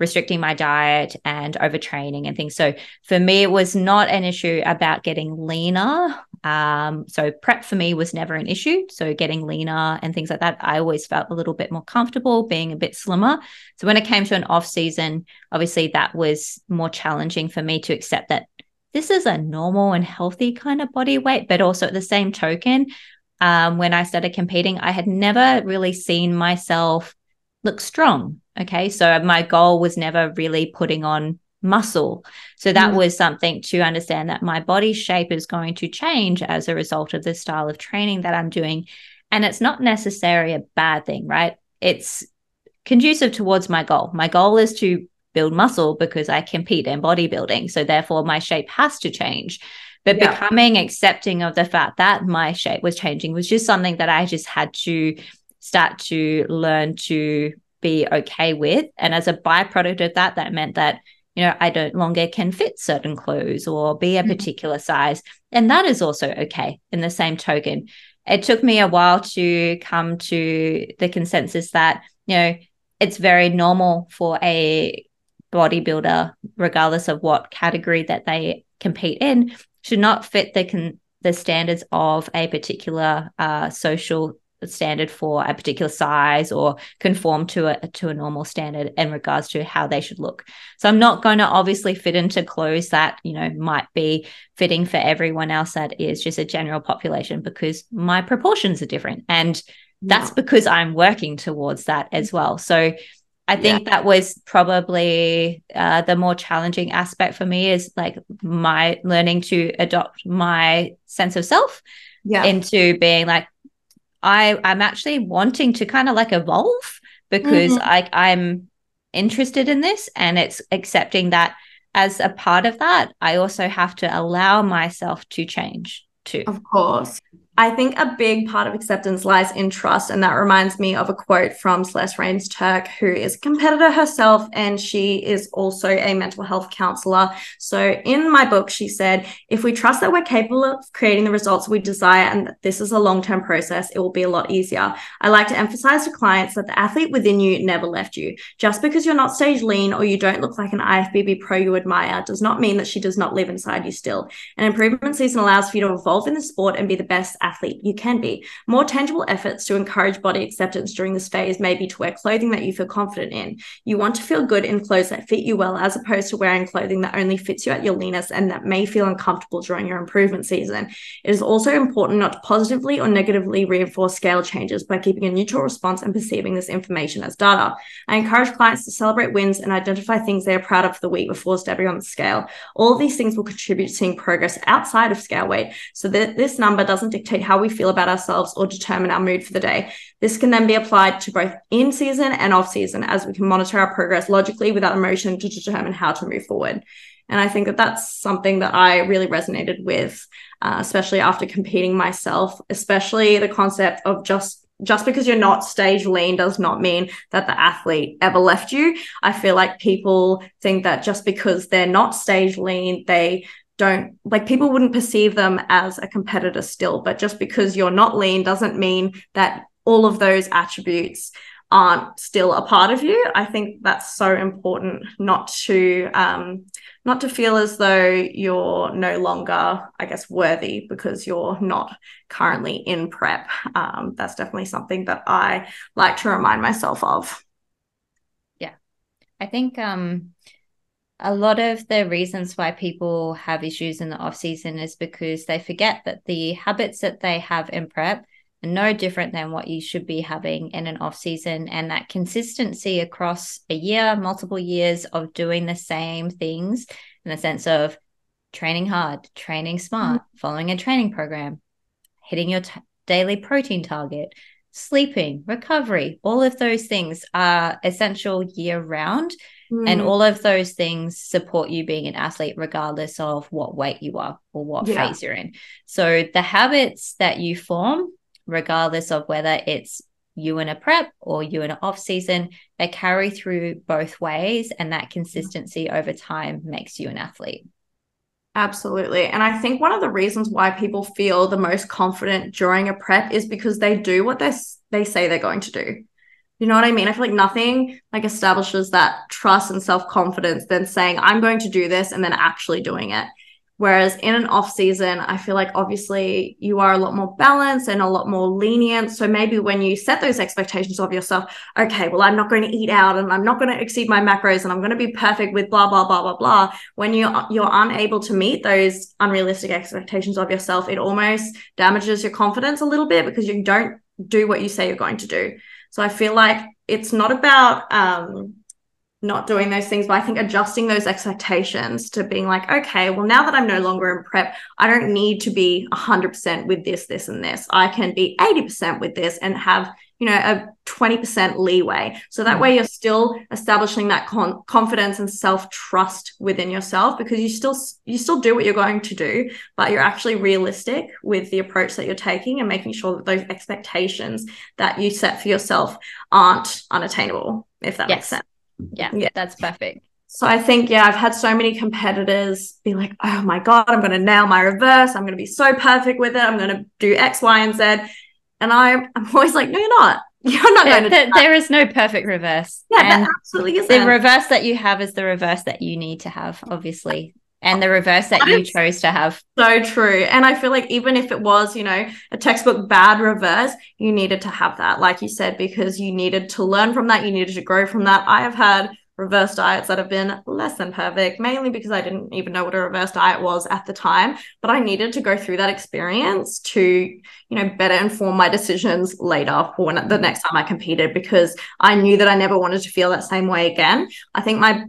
restricting my diet and overtraining and things. So for me, it was not an issue about getting leaner. Um, so prep for me was never an issue. So getting leaner and things like that, I always felt a little bit more comfortable being a bit slimmer. So when it came to an off season, obviously that was more challenging for me to accept that this is a normal and healthy kind of body weight. But also at the same token, um, when I started competing, I had never really seen myself look strong, okay? So my goal was never really putting on muscle. So that mm. was something to understand, that my body shape is going to change as a result of the style of training that I'm doing. And it's not necessarily a bad thing, right? It's conducive towards my goal. My goal is to build muscle because I compete in bodybuilding. So therefore my shape has to change. But yeah. becoming accepting of the fact that my shape was changing was just something that I just had to start to learn to be okay with. And as a byproduct of that, that meant that, you know, I no longer can fit certain clothes or be a particular mm-hmm. size. And that is also okay in the same token. It took me a while to come to the consensus that, you know, it's very normal for a bodybuilder, regardless of what category that they compete in, should not fit the con- the standards of a particular uh, social standard for a particular size, or conform to a to a normal standard in regards to how they should look. So I'm not going to obviously fit into clothes that, you know, might be fitting for everyone else that is just a general population, because my proportions are different, and that's yeah. because I'm working towards that as well. So I think yeah. that was probably uh, the more challenging aspect for me, is like my learning to adopt my sense of self yeah. into being like, I, I'm actually wanting to kind of like evolve, because mm-hmm. I, I'm interested in this, and it's accepting that as a part of that, I also have to allow myself to change too. Of course. I think a big part of acceptance lies in trust, and that reminds me of a quote from Celeste Raines-Turk, who is a competitor herself, and she is also a mental health counselor. So in my book, she said, if we trust that we're capable of creating the results we desire and that this is a long-term process, it will be a lot easier. I like to emphasize to clients that the athlete within you never left you. Just because you're not stage lean or you don't look like an I F B B pro you admire does not mean that she does not live inside you still. An improvement season allows for you to evolve in the sport and be the best athlete athlete you can be. More tangible efforts to encourage body acceptance during this phase may be to wear clothing that you feel confident in. You want to feel good in clothes that fit you well, as opposed to wearing clothing that only fits you at your leanest and that may feel uncomfortable during your improvement season. It is also important not to positively or negatively reinforce scale changes by keeping a neutral response and perceiving this information as data. I encourage clients to celebrate wins and identify things they are proud of for the week before stepping on the scale. All of these things will contribute to seeing progress outside of scale weight, so that this number doesn't dictate how we feel about ourselves or determine our mood for the day. This can then be applied to both in season and off season, as we can monitor our progress logically without emotion to determine how to move forward. And I think that that's something that I really resonated with, uh, especially after competing myself, especially the concept of just just because you're not stage lean does not mean that the athlete ever left you. I feel like people think that just because they're not stage lean, they don't, like, people wouldn't perceive them as a competitor still, but just because you're not lean doesn't mean that all of those attributes aren't still a part of you. I think that's so important, not to um not to feel as though you're no longer, I guess, worthy because you're not currently in prep. Um that's definitely something that I like to remind myself of. Yeah, I think um a lot of the reasons why people have issues in the off season is because they forget that the habits that they have in prep are no different than what you should be having in an off season. And that consistency across a year, multiple years of doing the same things, in the sense of training hard, training smart, mm-hmm. following a training program, hitting your t- daily protein target, sleeping, recovery, all of those things are essential year round. And all of those things support you being an athlete, regardless of what weight you are or what yeah. phase you're in. So the habits that you form, regardless of whether it's you in a prep or you in an off season, they carry through both ways. And that consistency over time makes you an athlete. Absolutely. And I think one of the reasons why people feel the most confident during a prep is because they do what they, they say they're going to do. You know what I mean? I feel like nothing like establishes that trust and self-confidence than saying, I'm going to do this, and then actually doing it. Whereas in an off season, I feel like obviously you are a lot more balanced and a lot more lenient. So maybe when you set those expectations of yourself, okay, well, I'm not going to eat out and I'm not going to exceed my macros and I'm going to be perfect with blah, blah, blah, blah, blah. When you, you're unable to meet those unrealistic expectations of yourself, it almost damages your confidence a little bit, because you don't do what you say you're going to do. So I feel like it's not about um, not doing those things, but I think adjusting those expectations to being like, okay, well, now that I'm no longer in prep, I don't need to be one hundred percent with this, this, and this. I can be eighty percent with this and have, you know, a twenty percent leeway. So that way you're still establishing that con- confidence and self-trust within yourself, because you still you still do what you're going to do, but you're actually realistic with the approach that you're taking and making sure that those expectations that you set for yourself aren't unattainable, if that yes. makes sense. Yeah, yeah, that's perfect. So I think, yeah, I've had so many competitors be like, oh my God, I'm going to nail my reverse. I'm going to be so perfect with it. I'm going to do X, Y, and Z. And I, I'm always like, no, you're not. You're not going to. There, there is no perfect reverse. Yeah, and that absolutely isn't. The reverse that you have is the reverse that you need to have, obviously, and the reverse that, that you chose to have. So true. And I feel like even if it was, you know, a textbook bad reverse, you needed to have that, like you said, because you needed to learn from that. You needed to grow from that. I have had reverse diets that have been less than perfect, mainly because I didn't even know what a reverse diet was at the time, but I needed to go through that experience to, you know, better inform my decisions later for when, the next time I competed, because I knew that I never wanted to feel that same way again. I think my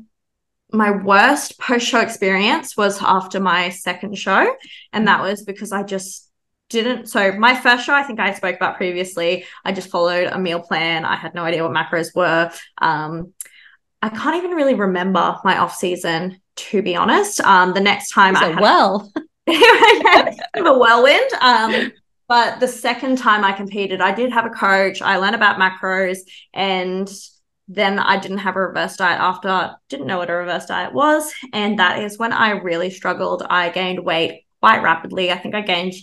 my worst post-show experience was after my second show, and that was because I just didn't so my first show, I think I spoke about previously, I just followed a meal plan. I had no idea what macros were. um I can't even really remember my off season, to be honest. Um the next time I had well a whirlwind. Um but the second time I competed, I did have a coach, I learned about macros, and then I didn't have a reverse diet after, didn't know what a reverse diet was, and that is when I really struggled. I gained weight quite rapidly. I think I gained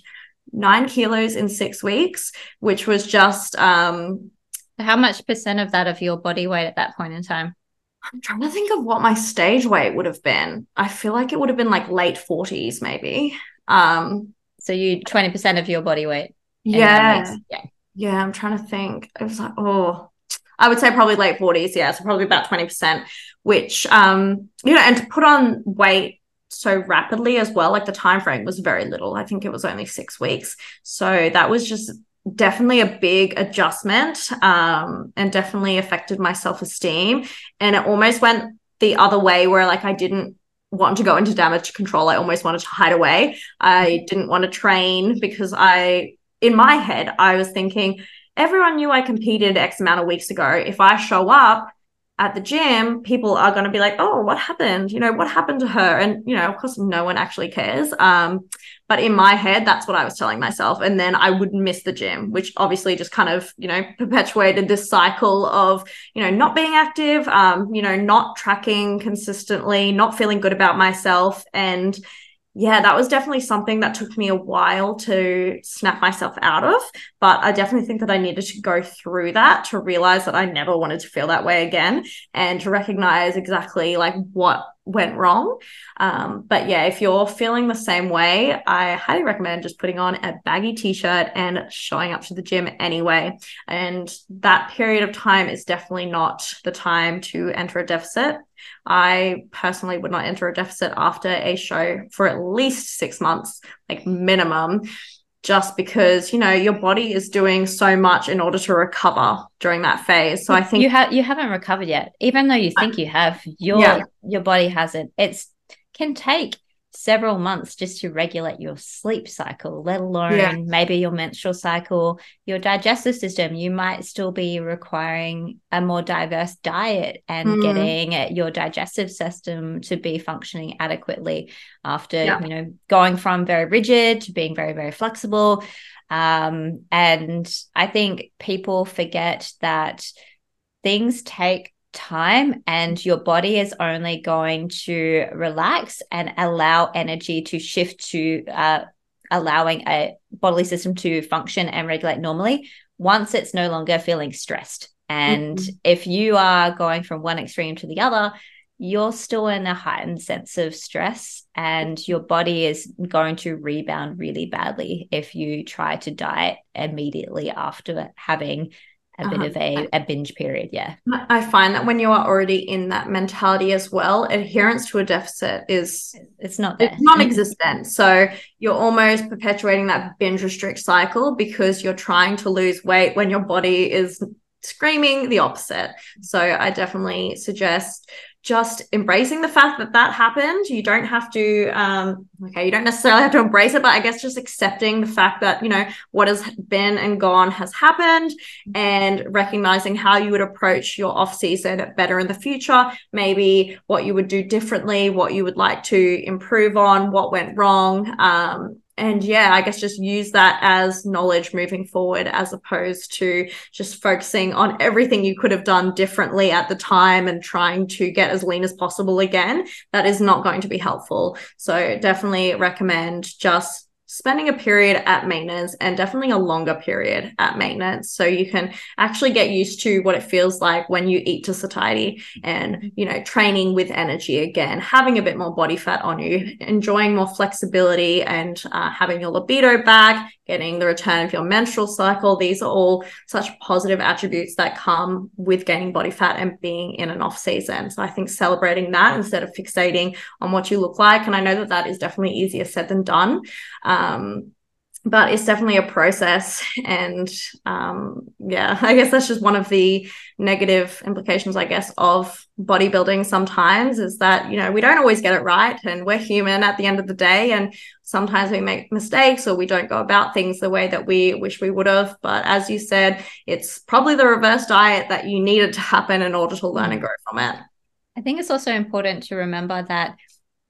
nine kilos in six weeks, which was just um how much percent of that of your body weight at that point in time? I'm trying to think of what my stage weight would have been. I feel like it would have been like late forties maybe. Um so you twenty percent of your body weight. Yeah. Yeah. Yeah, I'm trying to think. It was like, oh, I would say probably late forties, yeah, so probably about twenty percent, which um you know, and to put on weight so rapidly as well, like the time frame was very little. I think it was only six weeks, so that was just definitely a big adjustment, um and definitely affected my self-esteem, and it almost went the other way where like I didn't want to go into damage control. I almost wanted to hide away. I didn't want to train because I in my head I was thinking everyone knew I competed X amount of weeks ago. If I show up at the gym, people are going to be like, oh, what happened? You know, what happened to her? And, you know, of course, no one actually cares. Um, but in my head, that's what I was telling myself. And then I would miss the gym, which obviously just kind of, you know, perpetuated this cycle of, you know, not being active, um, you know, not tracking consistently, not feeling good about myself. And yeah, that was definitely something that took me a while to snap myself out of, but I definitely think that I needed to go through that to realize that I never wanted to feel that way again and to recognize exactly like what went wrong. Um, but yeah, if you're feeling the same way, I highly recommend just putting on a baggy t-shirt and showing up to the gym anyway. And that period of time is definitely not the time to enter a deficit. I personally would not enter a deficit after a show for at least six months, like minimum, just because, you know, your body is doing so much in order to recover during that phase. So I think you have, you haven't recovered yet, even though you think you have. Your, yeah. your body hasn't. It's can take several months just to regulate your sleep cycle, let alone yeah. maybe your menstrual cycle, your digestive system. You might still be requiring a more diverse diet and mm. getting your digestive system to be functioning adequately after yeah. you know, going from very rigid to being very, very flexible. Um, and I think people forget that things take time, and your body is only going to relax and allow energy to shift to uh, allowing a bodily system to function and regulate normally once it's no longer feeling stressed. And mm-hmm. if you are going from one extreme to the other, you're still in a heightened sense of stress, and your body is going to rebound really badly if you try to diet immediately after having a uh-huh. bit of a, a binge period. Yeah. I find that when you are already in that mentality as well, adherence to a deficit is it's not there. It's non-existent. So you're almost perpetuating that binge restrict cycle because you're trying to lose weight when your body is screaming the opposite. So I definitely suggest just embracing the fact that that happened. You don't have to, um, okay, you don't necessarily have to embrace it, but I guess just accepting the fact that, you know, what has been and gone has happened, and recognizing how you would approach your off season better in the future, maybe what you would do differently, what you would like to improve on, what went wrong. Um, and yeah, I guess just use that as knowledge moving forward, as opposed to just focusing on everything you could have done differently at the time and trying to get as lean as possible again. That is not going to be helpful. So definitely recommend just spending a period at maintenance and definitely a longer period at maintenance. So you can actually get used to what it feels like when you eat to satiety and, you know, training with energy again, having a bit more body fat on you, enjoying more flexibility and uh, having your libido back, getting the return of your menstrual cycle. These are all such positive attributes that come with gaining body fat and being in an off season. So I think celebrating that instead of fixating on what you look like. And I know that that is definitely easier said than done. Um, but it's definitely a process. And um, yeah, I guess that's just one of the negative implications, I guess, of bodybuilding sometimes is that, you know, we don't always get it right and we're human at the end of the day. And sometimes we make mistakes or we don't go about things the way that we wish we would have. But as you said, it's probably the reverse diet that you needed to happen in order to learn and grow from it. I think it's also important to remember that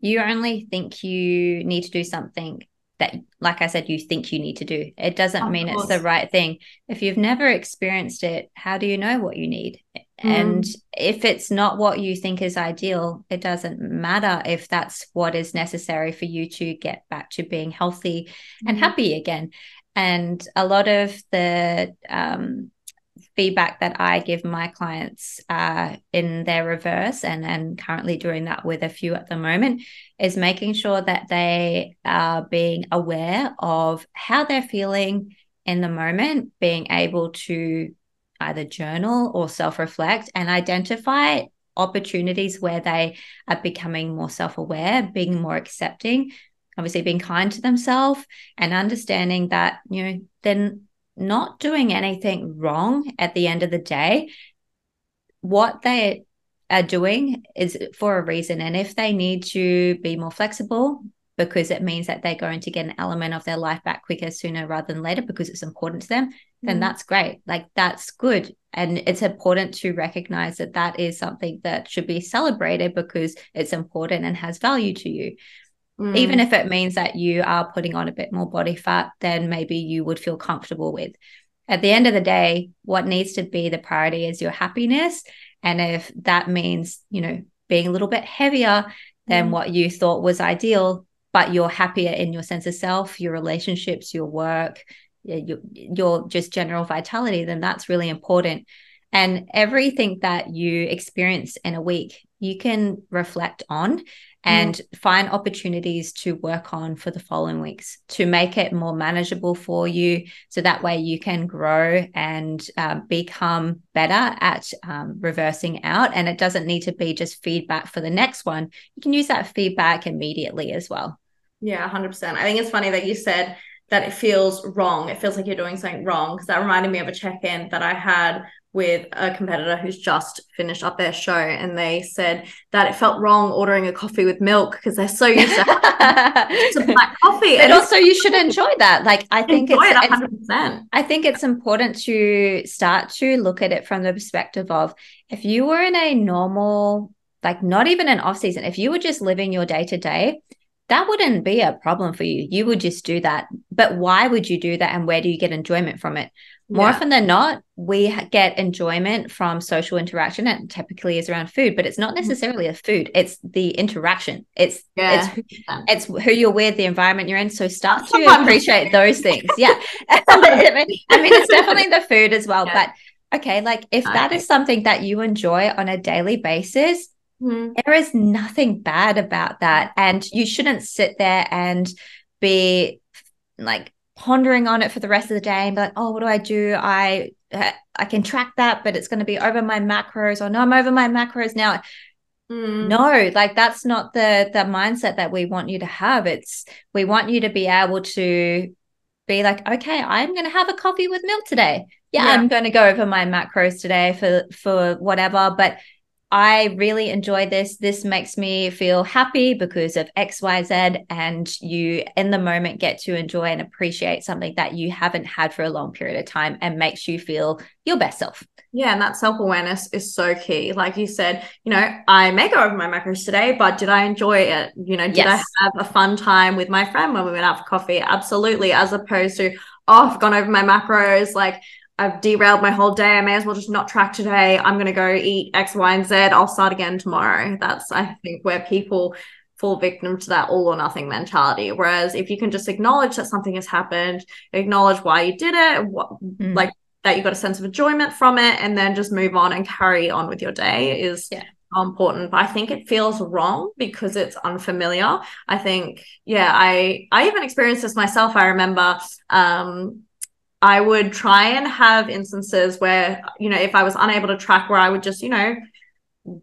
you only think you need to do something that, like I said, you think you need to do. It doesn't of mean course. It's the right thing. If you've never experienced it, how do you know what you need? Mm. And if it's not what you think is ideal, it doesn't matter if that's what is necessary for you to get back to being healthy mm. and happy again. And a lot of the um, feedback that I give my clients uh, in their reverse, and, and currently doing that with a few at the moment, is making sure that they are being aware of how they're feeling in the moment, being able to either journal or self-reflect and identify opportunities where they are becoming more self-aware, being more accepting, obviously being kind to themselves and understanding that, you know, then not doing anything wrong at the end of the day. What they are doing is for a reason. And if they need to be more flexible because it means that they're going to get an element of their life back quicker, sooner rather than later, because it's important to them, then mm. that's great. Like, that's good. And it's important to recognize that that is something that should be celebrated because it's important and has value to you. Mm. Even if it means that you are putting on a bit more body fat than maybe you would feel comfortable with. At the end of the day, what needs to be the priority is your happiness. And if that means, you know, being a little bit heavier than mm. what you thought was ideal, but you're happier in your sense of self, your relationships, your work, your, your just general vitality, then that's really important. And everything that you experience in a week, you can reflect on and mm. find opportunities to work on for the following weeks to make it more manageable for you. So that way you can grow and uh, become better at um, reversing out. And it doesn't need to be just feedback for the next one. You can use that feedback immediately as well. Yeah, one hundred percent. I think it's funny that you said that it feels wrong. It feels like you're doing something wrong, because that reminded me of a check-in that I had with a competitor who's just finished up their show, and they said that it felt wrong ordering a coffee with milk because they're so used to black coffee. But and also you should enjoy that. Like, I think it's, it it's I think it's important to start to look at it from the perspective of, if you were in a normal, like not even an off season, if you were just living your day to day, that wouldn't be a problem for you. You would just do that. But why would you do that? And where do you get enjoyment from it? More yeah. often than not, we get enjoyment from social interaction, and typically is around food, but it's not necessarily a food. It's the interaction. It's yeah. it's, it's who you're with, the environment you're in. So start to appreciate those things. Yeah. I mean, it's definitely the food as well. Yeah. But okay, like if All that right. is something that you enjoy on a daily basis, mm-hmm. there is nothing bad about that. And you shouldn't sit there and be like, pondering on it for the rest of the day and be like, oh, what do I do? I I can track that, but it's going to be over my macros, or no, I'm over my macros now. Mm. No, like that's not the the mindset that we want you to have. It's, we want you to be able to be like, okay, I'm going to have a coffee with milk today. Yeah, yeah. I'm going to go over my macros today for for whatever, but I really enjoy this. This makes me feel happy because of X, Y, Z. And you in the moment get to enjoy and appreciate something that you haven't had for a long period of time and makes you feel your best self. Yeah. And that self-awareness is so key. Like you said, you know, I may go over my macros today, but did I enjoy it? You know, did yes. I have a fun time with my friend when we went out for coffee? Absolutely. As opposed to, oh, I've gone over my macros. Like, I've derailed my whole day. I may as well just not track today. I'm going to go eat X, Y, and Z. I'll start again tomorrow. That's, I think, where people fall victim to that all or nothing mentality. Whereas if you can just acknowledge that something has happened, acknowledge why you did it, what, mm. like that you got a sense of enjoyment from it, and then just move on and carry on with your day is yeah. important. But I think it feels wrong because it's unfamiliar. I think, yeah, I, I even experienced this myself. I remember, um, I would try and have instances where, you know, if I was unable to track, where I would just, you know,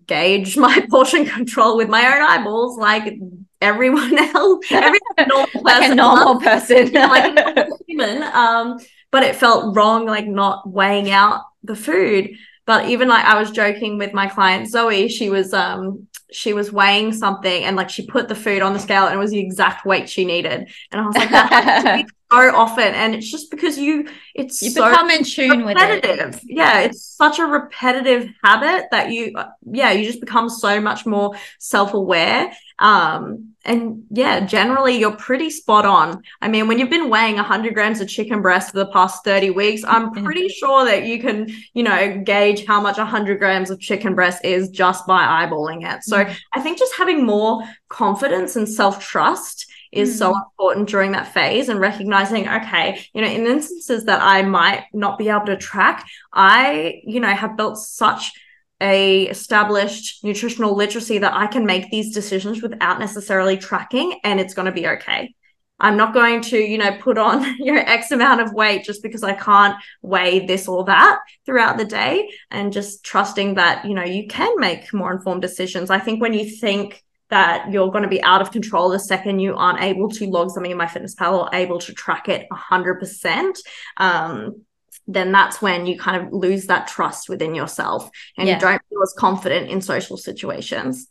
gauge my portion control with my own eyeballs, like everyone else, every normal person, like a normal person, like a normal human. Um, but it felt wrong, like not weighing out the food. But even like I was joking with my client Zoe, she was um she was weighing something, and like she put the food on the scale and it was the exact weight she needed. And I was like, that so often. And it's just because you it's you so become in tune with it. Yeah, it's such a repetitive habit that you yeah you just become so much more self-aware, um and yeah generally you're pretty spot on. I mean, when you've been weighing one hundred grams of chicken breast for the past thirty weeks, I'm pretty sure that you can, you know, gauge how much one hundred grams of chicken breast is just by eyeballing it. So mm. I think just having more confidence and self-trust is so important during that phase, and recognizing, okay, you know, in instances that I might not be able to track, I, you know, have built such a established nutritional literacy that I can make these decisions without necessarily tracking, and it's going to be okay. I'm not going to, you know, put on, you know, X amount of weight just because I can't weigh this or that throughout the day, and just trusting that, you know, you can make more informed decisions. I think when you think that you're going to be out of control the second you aren't able to log something in MyFitnessPal or able to track it one hundred percent, um, then that's when you kind of lose that trust within yourself, and yeah. you don't feel as confident in social situations.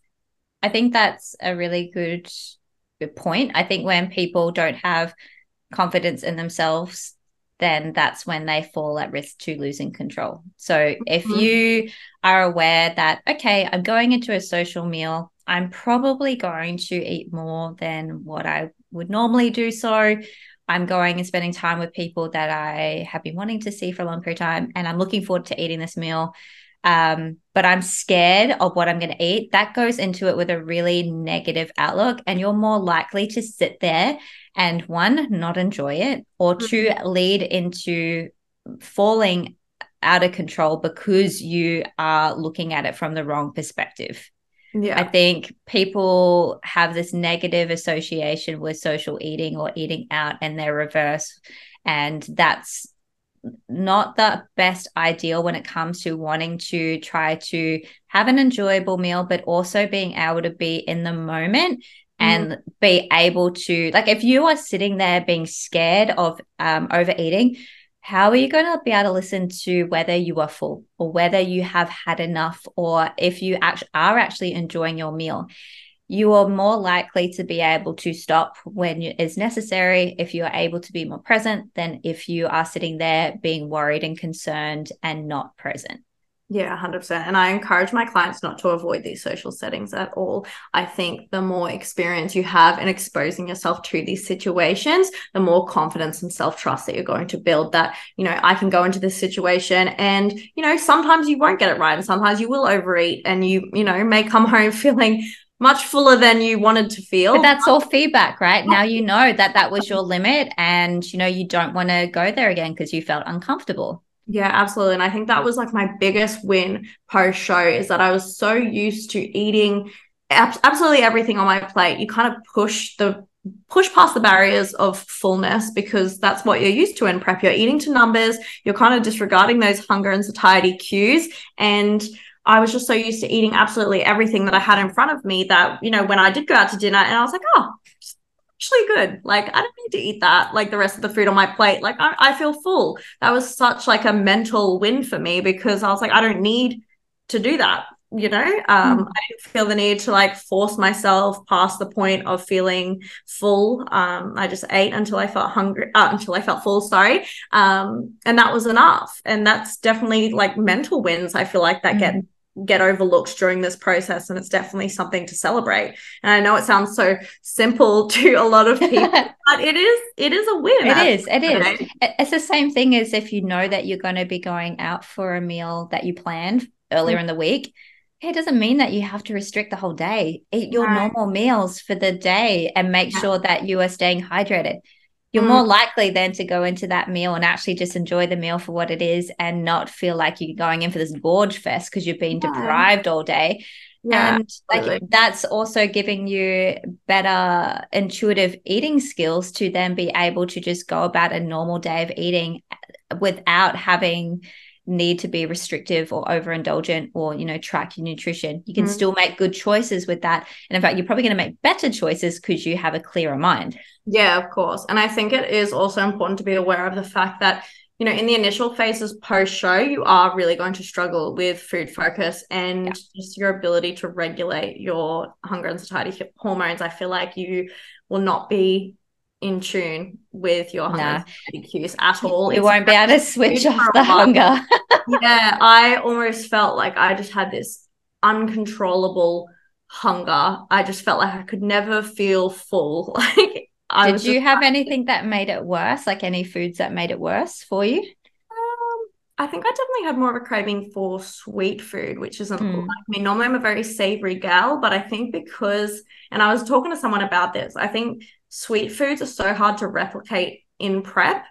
I think that's a really good, good point. I think when people don't have confidence in themselves, then that's when they fall at risk to losing control. So mm-hmm. if you are aware that, okay, I'm going into a social meal, I'm probably going to eat more than what I would normally do. So I'm going and spending time with people that I have been wanting to see for a long period of time, and I'm looking forward to eating this meal. Um, but I'm scared of what I'm going to eat. That goes into it with a really negative outlook, and you're more likely to sit there and, one, not enjoy it, or two, lead into falling out of control because you are looking at it from the wrong perspective. Yeah. I think people have this negative association with social eating or eating out, and they're reverse. And that's not the best ideal when it comes to wanting to try to have an enjoyable meal, but also being able to be in the moment and mm. be able to, like, if you are sitting there being scared of um, overeating, how are you going to be able to listen to whether you are full or whether you have had enough, or if you act- are actually enjoying your meal? You are more likely to be able to stop when it is necessary if you are able to be more present than if you are sitting there being worried and concerned and not present. Yeah, one hundred percent. And I encourage my clients not to avoid these social settings at all. I think the more experience you have in exposing yourself to these situations, the more confidence and self-trust that you're going to build, that, you know, I can go into this situation and, you know, sometimes you won't get it right, and sometimes you will overeat, and you, you know, may come home feeling much fuller than you wanted to feel. But that's all feedback, right? Now you know that that was your limit, and, you know, you don't want to go there again because you felt uncomfortable. Yeah, absolutely. And I think that was like my biggest win post-show, is that I was so used to eating ab- absolutely everything on my plate. You kind of push the push past the barriers of fullness because that's what you're used to in prep. You're eating to numbers. You're kind of disregarding those hunger and satiety cues. And I was just so used to eating absolutely everything that I had in front of me that, you know, when I did go out to dinner and I was like, oh, actually good, like I don't need to eat that, like the rest of the food on my plate, like I, I feel full. That was such like a mental win for me because I was like, I don't need to do that, you know. um mm-hmm. I didn't feel the need to like force myself past the point of feeling full. um I just ate until I felt hungry, uh, until I felt full, sorry um and that was enough. And that's definitely like mental wins, I feel like, that mm-hmm. get get overlooked during this process, and it's definitely something to celebrate. And I know it sounds so simple to a lot of people, but it is it is a win. It is, it is. It's the same thing as if you know that you're going to be going out for a meal that you planned earlier mm-hmm. in the week, it doesn't mean that you have to restrict the whole day. Eat your no. normal meals for the day and make yeah. sure that you are staying hydrated. You're mm. more likely then to go into that meal and actually just enjoy the meal for what it is and not feel like you're going in for this gorge fest because you've been yeah. deprived all day. Yeah, and like, that's also giving you better intuitive eating skills to then be able to just go about a normal day of eating without having need to be restrictive or overindulgent or, you know, track your nutrition. You can mm-hmm. still make good choices with that. And in fact, you're probably going to make better choices because you have a clearer mind. Yeah, of course. And I think it is also important to be aware of the fact that, you know, in the initial phases post-show, you are really going to struggle with food focus and yeah. just your ability to regulate your hunger and satiety hormones. I feel like you will not be in tune with your hunger nah. and satiety cues at all. You it's won't be able to switch off the hunger. Yeah, I almost felt like I just had this uncontrollable hunger. I just felt like I could never feel full. Like, I did you have happy. anything that made it worse, like any foods that made it worse for you? Um, I think I definitely had more of a craving for sweet food, which isn't mm. like me. Normally I'm a very savoury gal, but I think because, and I was talking to someone about this, I think sweet foods are so hard to replicate in prep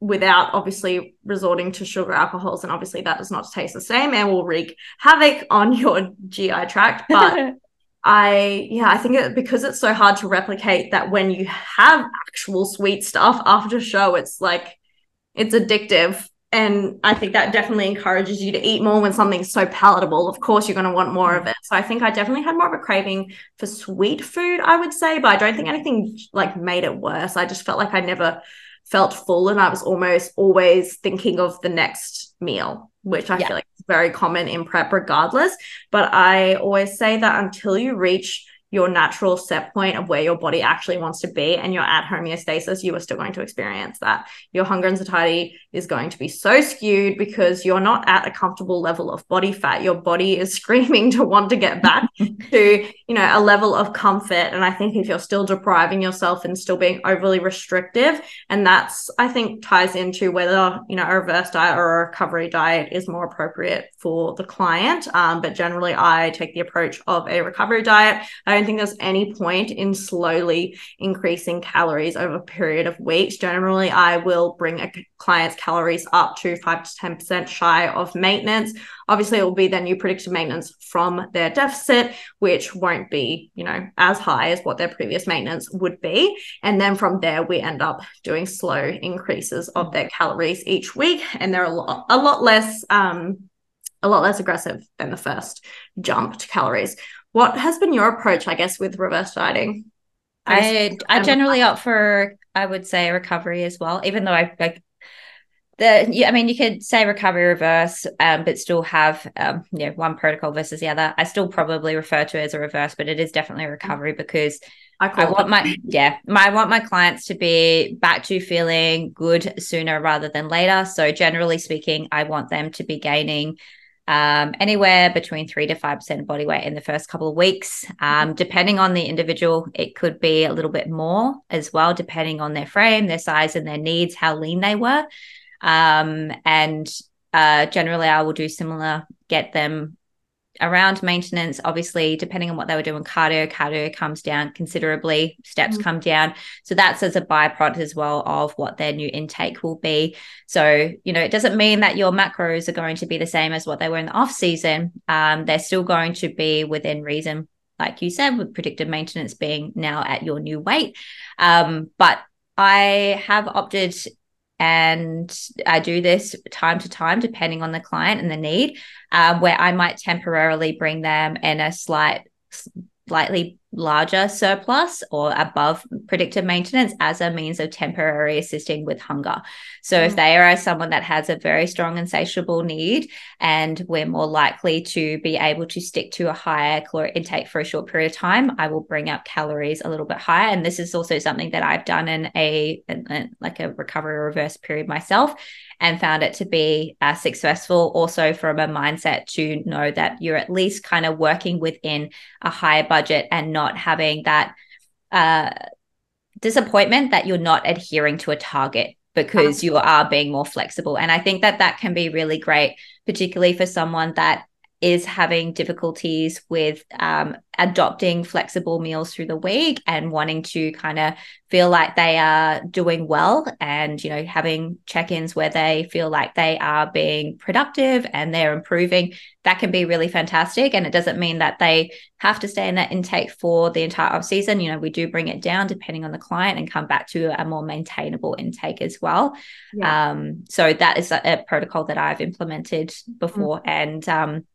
without obviously resorting to sugar alcohols, and obviously that does not taste the same and will wreak havoc on your G I tract, but... I, yeah, I think it, because it's so hard to replicate that when you have actual sweet stuff after show, it's like, it's addictive. And I think that definitely encourages you to eat more when something's so palatable. Of course, you're going to want more of it. So I think I definitely had more of a craving for sweet food, I would say, but I don't think anything like made it worse. I just felt like I never felt full and I was almost always thinking of the next meal, which I yeah. feel like is very common in prep regardless. But I always say that until you reach your natural set point of where your body actually wants to be and you're at homeostasis, you are still going to experience that. Your hunger and satiety is going to be so skewed because you're not at a comfortable level of body fat. Your body is screaming to want to get back to, you know, a level of comfort. And I think if you're still depriving yourself and still being overly restrictive, and that's, I think, ties into whether, you know, a reverse diet or a recovery diet is more appropriate for the client. Um, but generally I take the approach of a recovery diet. I I don't think there's any point in slowly increasing calories over a period of weeks. Generally, I will bring a client's calories up to five to ten percent shy of maintenance. Obviously, it will be then you predict maintenance from their deficit, which won't be, you know, as high as what their previous maintenance would be. And then from there, we end up doing slow increases of their calories each week. And they're a lot, a lot less, um, a lot less aggressive than the first jump to calories. What has been your approach, I guess, with reverse dieting? I I generally opt for, I would say, recovery as well, even though I like the, I mean, you could say recovery reverse, um, but still have, um, you know, one protocol versus the other. I still probably refer to it as a reverse, but it is definitely a recovery because I, I want my, yeah, my, I want my clients to be back to feeling good sooner rather than later. So generally speaking, I want them to be gaining um anywhere between three to five percent body weight in the first couple of weeks. Um depending on the individual, it could be a little bit more as well, depending on their frame, their size and their needs, how lean they were. Um and uh generally I will do similar, get them around maintenance. Obviously, depending on what they were doing, cardio cardio comes down considerably, steps mm-hmm. come down, so that's as a byproduct as well of what their new intake will be. So, you know, it doesn't mean that your macros are going to be the same as what they were in the off season. Um they're still going to be within reason, like you said, with predicted maintenance being now at your new weight. Um but I have opted, and I do this time to time, depending on the client and the need, um, where I might temporarily bring them in a slight, slightly larger surplus or above predicted maintenance as a means of temporarily assisting with hunger. So mm-hmm. if they are someone that has a very strong insatiable need, and we're more likely to be able to stick to a higher caloric intake for a short period of time, I will bring up calories a little bit higher. And this is also something that I've done in a, in a like a recovery reverse period myself, and found it to be uh, successful also from a mindset to know that you're at least kind of working within a higher budget and not Not having that uh, disappointment that you're not adhering to a target because you are being more flexible. And I think that that can be really great, particularly for someone that is having difficulties with um, adopting flexible meals through the week and wanting to kind of feel like they are doing well and, you know, having check-ins where they feel like they are being productive and they're improving, that can be really fantastic. And it doesn't mean that they have to stay in that intake for the entire off season. You know, we do bring it down depending on the client and come back to a more maintainable intake as well. Yeah. Um, so that is a, a protocol that I've implemented before mm-hmm. and, um,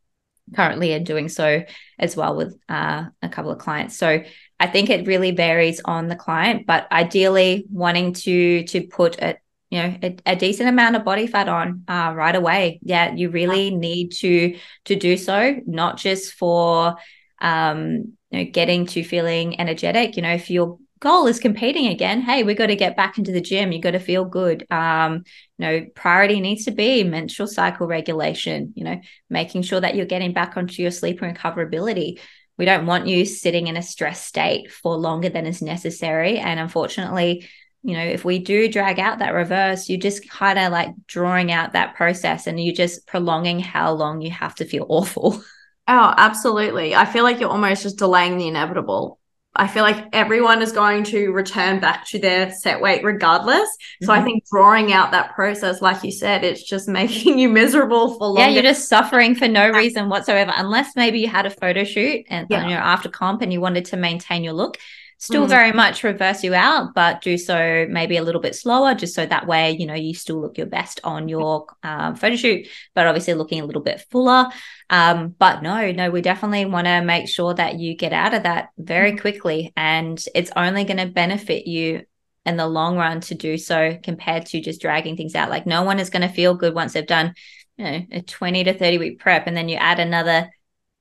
currently and doing so as well with uh, a couple of clients. So I think it really varies on the client, but ideally wanting to to put a you know a, a decent amount of body fat on uh, right away. Yeah, you really need to to do so, not just for um, you know, getting to feeling energetic. You know, if your goal is competing again, hey, we got to get back into the gym. You got to feel good. Um, you know, priority needs to be menstrual cycle regulation, you know, making sure that you're getting back onto your sleep and recoverability. We don't want you sitting in a stress state for longer than is necessary. And unfortunately, you know, if we do drag out that reverse, you're just kind of like drawing out that process and you're just prolonging how long you have to feel awful. Oh, absolutely. I feel like you're almost just delaying the inevitable. I feel like everyone is going to return back to their set weight regardless. So mm-hmm. I think drawing out that process, like you said, it's just making you miserable for longer. Yeah, you're just suffering for no reason whatsoever, unless maybe you had a photo shoot and yeah. you know, after comp and you wanted to maintain your look. Still mm-hmm. very much reverse you out, but do so maybe a little bit slower, just so that way, you know, you still look your best on your um, photo shoot, but obviously looking a little bit fuller. Um, but no, no, we definitely want to make sure that you get out of that very mm-hmm. quickly, and it's only going to benefit you in the long run to do so compared to just dragging things out. Like no one is going to feel good once they've done, you know, a twenty to thirty week prep, and then you add another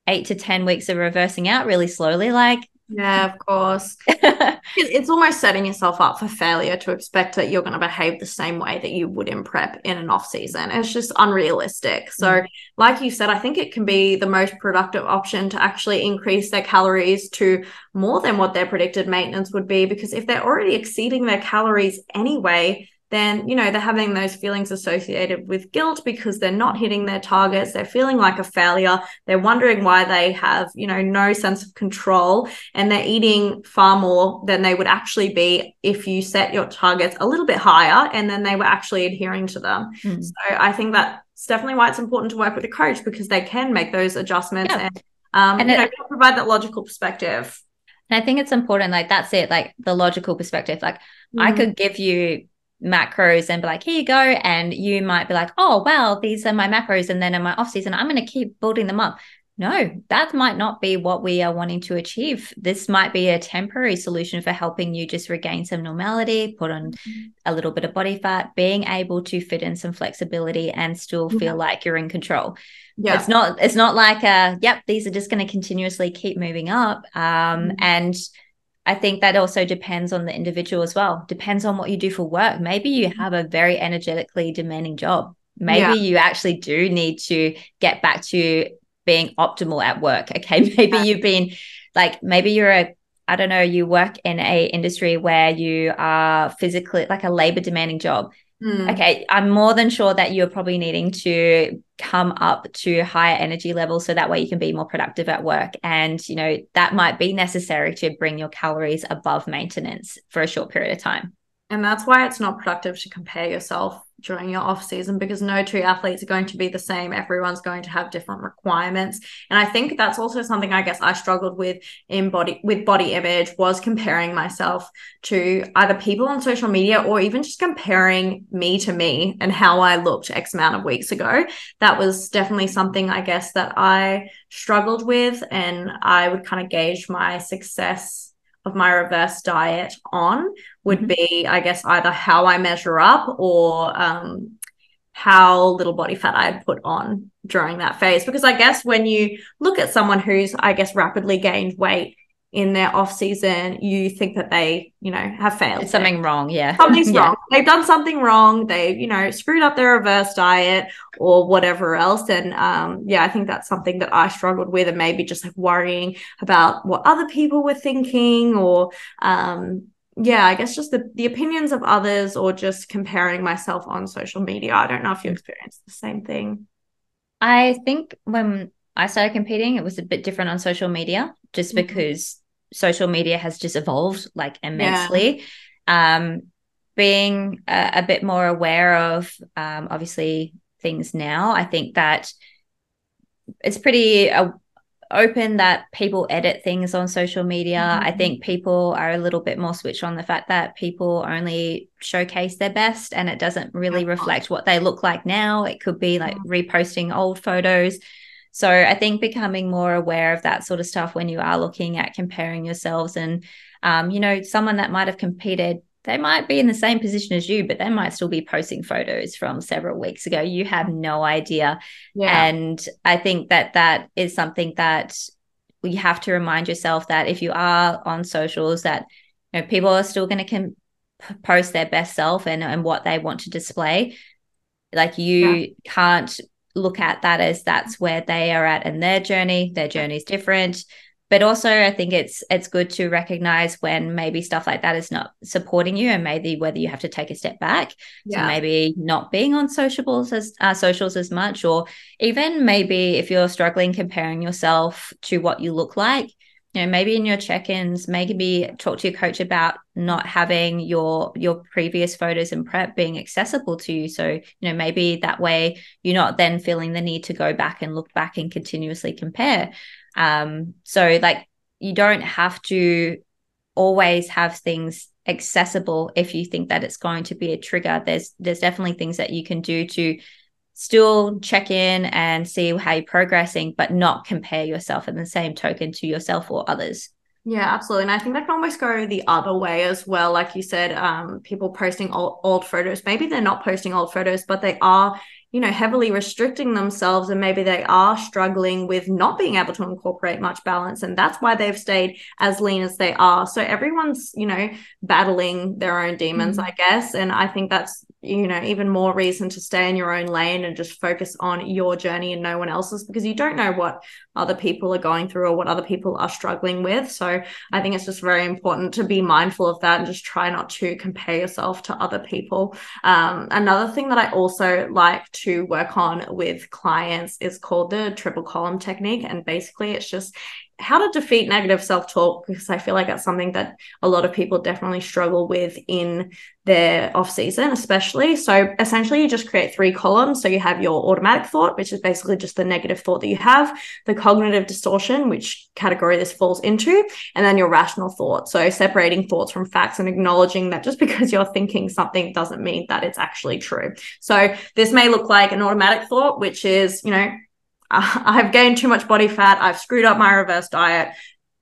eight to ten weeks of reversing out really slowly. Like, yeah, of course. It's almost setting yourself up for failure to expect that you're going to behave the same way that you would in prep in an off season. It's just unrealistic. So mm-hmm. like you said, I think it can be the most productive option to actually increase their calories to more than what their predicted maintenance would be, because if they're already exceeding their calories anyway, then, you know, they're having those feelings associated with guilt because they're not hitting their targets. They're feeling like a failure. They're wondering why they have, you know, no sense of control, and they're eating far more than they would actually be if you set your targets a little bit higher and then they were actually adhering to them. Mm. So I think that's definitely why it's important to work with a coach, because they can make those adjustments yeah. and, um, and you it- know, provide that logical perspective. And I think it's important, like that's it, like the logical perspective. Like mm. I could give you macros and be like, here you go, and you might be like, oh well, these are my macros, and then in my off season I'm going to keep building them up. No, that might not be what we are wanting to achieve. This might be a temporary solution for helping you just regain some normality, put on a little bit of body fat, being able to fit in some flexibility and still feel yeah. like you're in control. Yeah. It's not it's not like a yep, these are just going to continuously keep moving up. Um mm-hmm. and I think that also depends on the individual as well. Depends on what you do for work. Maybe you have a very energetically demanding job. Maybe yeah. you actually do need to get back to being optimal at work. Okay, maybe yeah. you've been like, maybe you're a, I don't know, you work in a industry where you are physically like a labor demanding job. Mm. Okay, I'm more than sure that you're probably needing to come up to higher energy levels so that way you can be more productive at work. And, you know, that might be necessary to bring your calories above maintenance for a short period of time. And that's why it's not productive to compare yourself during your off season, because no two athletes are going to be the same. Everyone's going to have different requirements. And I think that's also something I guess I struggled with in body with body image, was comparing myself to either people on social media or even just comparing me to me and how I looked X amount of weeks ago. That was definitely something I guess that I struggled with, and I would kind of gauge my success of my reverse diet on would be, I guess, either how I measure up or um, how little body fat I had put on during that phase. Because I guess when you look at someone who's, I guess, rapidly gained weight in their off season, you think that they, you know, have failed. It's something wrong. Yeah. Something's yeah. wrong. They've done something wrong. They, you know, screwed up their reverse diet or whatever else. And um, yeah, I think that's something that I struggled with, and maybe just like worrying about what other people were thinking, or um, yeah, I guess just the, the opinions of others, or just comparing myself on social media. I don't know if you experienced the same thing. I think when I started competing, it was a bit different on social media, just mm-hmm. because social media has just evolved like immensely. Yeah. Um, being a, a bit more aware of um, obviously things now, I think that it's pretty uh, open that people edit things on social media. Mm-hmm. I think people are a little bit more switched on the fact that people only showcase their best, and it doesn't really reflect what they look like now. It could be like reposting old photos. So I think becoming more aware of that sort of stuff when you are looking at comparing yourselves, and um, you know, someone that might have competed, they might be in the same position as you, but they might still be posting photos from several weeks ago. You have no idea. Yeah. And I think that that is something that you have to remind yourself, that if you are on socials, that you know, people are still going to com- post their best self and, and what they want to display. Like you yeah. can't look at that as that's where they are at in their journey. Their journey is different. But also I think it's it's good to recognize when maybe stuff like that is not supporting you, and maybe whether you have to take a step back. Yeah. So maybe not being on socials as, uh, socials as much, or even maybe if you're struggling comparing yourself to what you look like, you know, maybe in your check-ins, maybe talk to your coach about not having your your previous photos and prep being accessible to you. So, you know, maybe that way you're not then feeling the need to go back and look back and continuously compare. Um, so like you don't have to always have things accessible if you think that it's going to be a trigger. There's, there's definitely things that you can do to still check in and see how you're progressing, but not compare yourself in the same token to yourself or others. Yeah, absolutely. And I think that can almost go the other way as well. Like you said, um, people posting old, old photos, maybe they're not posting old photos, but they are, you know, heavily restricting themselves, and maybe they are struggling with not being able to incorporate much balance, and that's why they've stayed as lean as they are. So everyone's, you know, battling their own demons, mm-hmm. I guess. And I think that's, you know, even more reason to stay in your own lane and just focus on your journey and no one else's, because you don't know what other people are going through or what other people are struggling with. So I think it's just very important to be mindful of that and just try not to compare yourself to other people. Um, another thing that I also like to work on with clients is called the triple column technique. And basically it's just how to defeat negative self-talk, because I feel like that's something that a lot of people definitely struggle with in their off-season especially. So essentially you just create three columns. So you have your automatic thought, which is basically just the negative thought that you have, the cognitive distortion, which category this falls into, and then your rational thought. So separating thoughts from facts and acknowledging that just because you're thinking something doesn't mean that it's actually true. So this may look like an automatic thought, which is, you know, I've gained too much body fat, I've screwed up my reverse diet.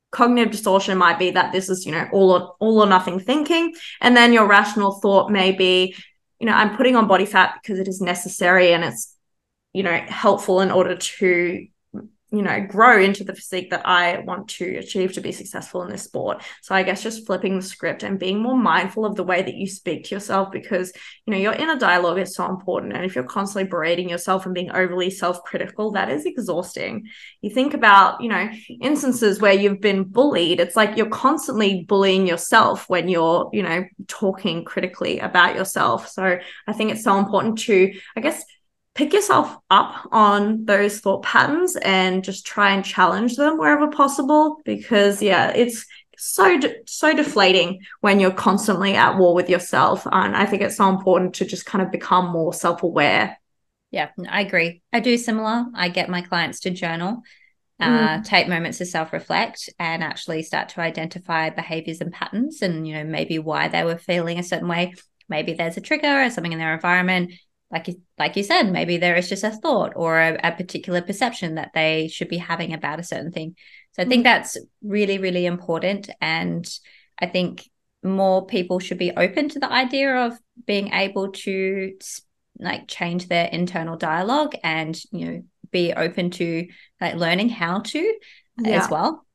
Cognitive distortion might be that this is, you know, all or, all or nothing thinking. And then your rational thought may be, you know, I'm putting on body fat because it is necessary and it's, you know, helpful in order to, you know, grow into the physique that I want to achieve to be successful in this sport. So I guess just flipping the script and being more mindful of the way that you speak to yourself, because, you know, your inner dialogue is so important. And if you're constantly berating yourself and being overly self-critical, that is exhausting. You think about, you know, instances where you've been bullied. It's like you're constantly bullying yourself when you're, you know, talking critically about yourself. So I think it's so important to, I guess, pick yourself up on those thought patterns and just try and challenge them wherever possible, because, yeah, it's so, de- so deflating when you're constantly at war with yourself. And I think it's so important to just kind of become more self-aware. Yeah, I agree. I do similar. I get my clients to journal, uh, mm. take moments to self-reflect and actually start to identify behaviors and patterns and, you know, maybe why they were feeling a certain way. Maybe there's a trigger or something in their environment. Like you, like you said, maybe there is just a thought or a, a particular perception that they should be having about a certain thing. So I think that's really, really important. And I think more people should be open to the idea of being able to like change their internal dialogue and, you know, be open to like learning how to yeah. as well.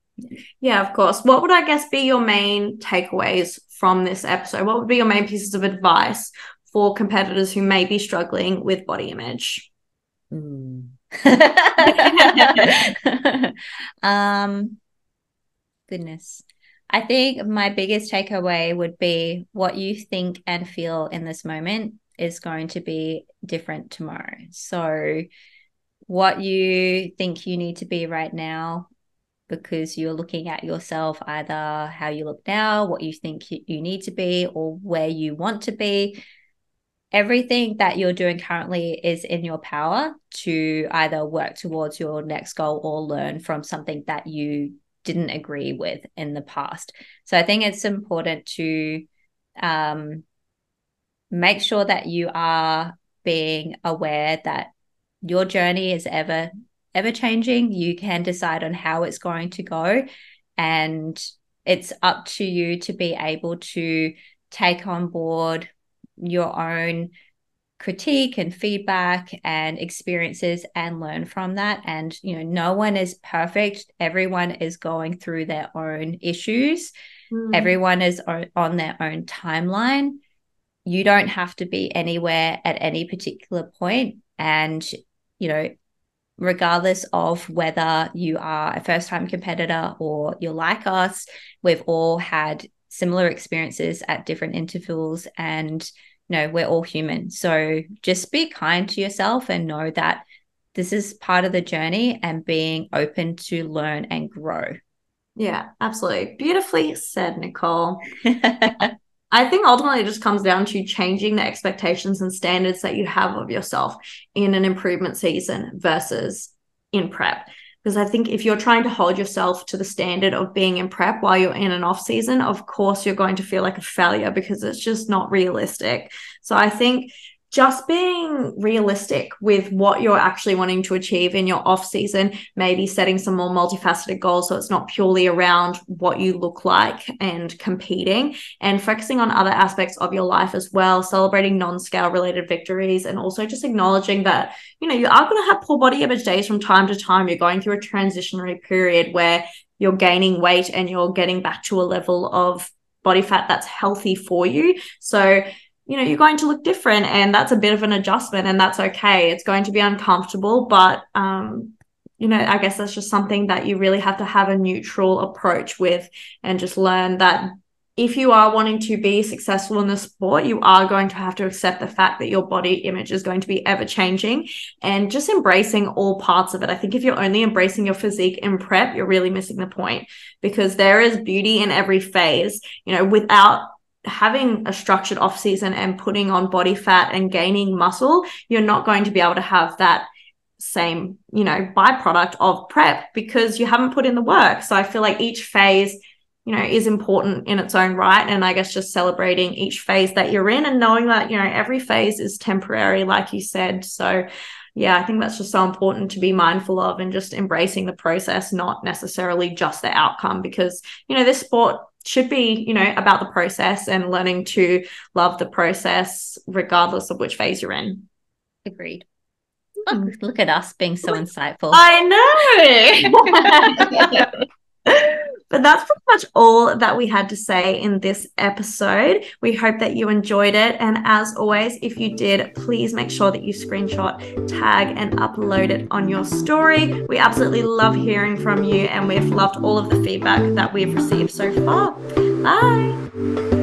Yeah, of course. What would, I guess, be your main takeaways from this episode? What would be your main pieces of advice for competitors who may be struggling with body image? Mm. um, goodness. I think my biggest takeaway would be what you think and feel in this moment is going to be different tomorrow. So what you think you need to be right now, because you're looking at yourself, either how you look now, what you think you need to be, or where you want to be. Everything that you're doing currently is in your power to either work towards your next goal or learn from something that you didn't agree with in the past. So I think it's important to um, make sure that you are being aware that your journey is ever, ever changing. You can decide on how it's going to go, and it's up to you to be able to take on board your own critique and feedback and experiences and learn from that. And, you know, no one is perfect. Everyone is going through their own issues. Mm. Everyone is on their own timeline. You don't have to be anywhere at any particular point. And, you know, regardless of whether you are a first-time competitor or you're like us, we've all had similar experiences at different intervals, and you know, we're all human. So just be kind to yourself and know that this is part of the journey, and being open to learn and grow. Yeah, absolutely. Beautifully said, Nicole. I think ultimately it just comes down to changing the expectations and standards that you have of yourself in an improvement season versus in prep. Because I think if you're trying to hold yourself to the standard of being in prep while you're in an off season, of course, you're going to feel like a failure because it's just not realistic. So I think just being realistic with what you're actually wanting to achieve in your off season, maybe setting some more multifaceted goals. So it's not purely around what you look like and competing, and focusing on other aspects of your life as well, celebrating non-scale related victories, and also just acknowledging that, you know, you are going to have poor body image days from time to time. You're going through a transitionary period where you're gaining weight and you're getting back to a level of body fat that's healthy for you. So, you know, you're going to look different, and that's a bit of an adjustment, and that's okay. It's going to be uncomfortable, but, um, you know, I guess that's just something that you really have to have a neutral approach with, and just learn that if you are wanting to be successful in the sport, you are going to have to accept the fact that your body image is going to be ever changing, and just embracing all parts of it. I think if you're only embracing your physique in prep, you're really missing the point, because there is beauty in every phase. You know, without having a structured off season and putting on body fat and gaining muscle, you're not going to be able to have that same, you know, byproduct of prep, because you haven't put in the work. So I feel like each phase, you know, is important in its own right. And I guess just celebrating each phase that you're in, and knowing that, you know, every phase is temporary, like you said. So yeah, I think that's just so important to be mindful of, and just embracing the process, not necessarily just the outcome, because, you know, this sport should be, you know, about the process and learning to love the process regardless of which phase you're in. Agreed. Look, look at us being so insightful. I know. But that's pretty much all that we had to say in this episode. We hope that you enjoyed it. And as always, if you did, please make sure that you screenshot, tag, and upload it on your story. We absolutely love hearing from you, and we've loved all of the feedback that we've received so far. Bye.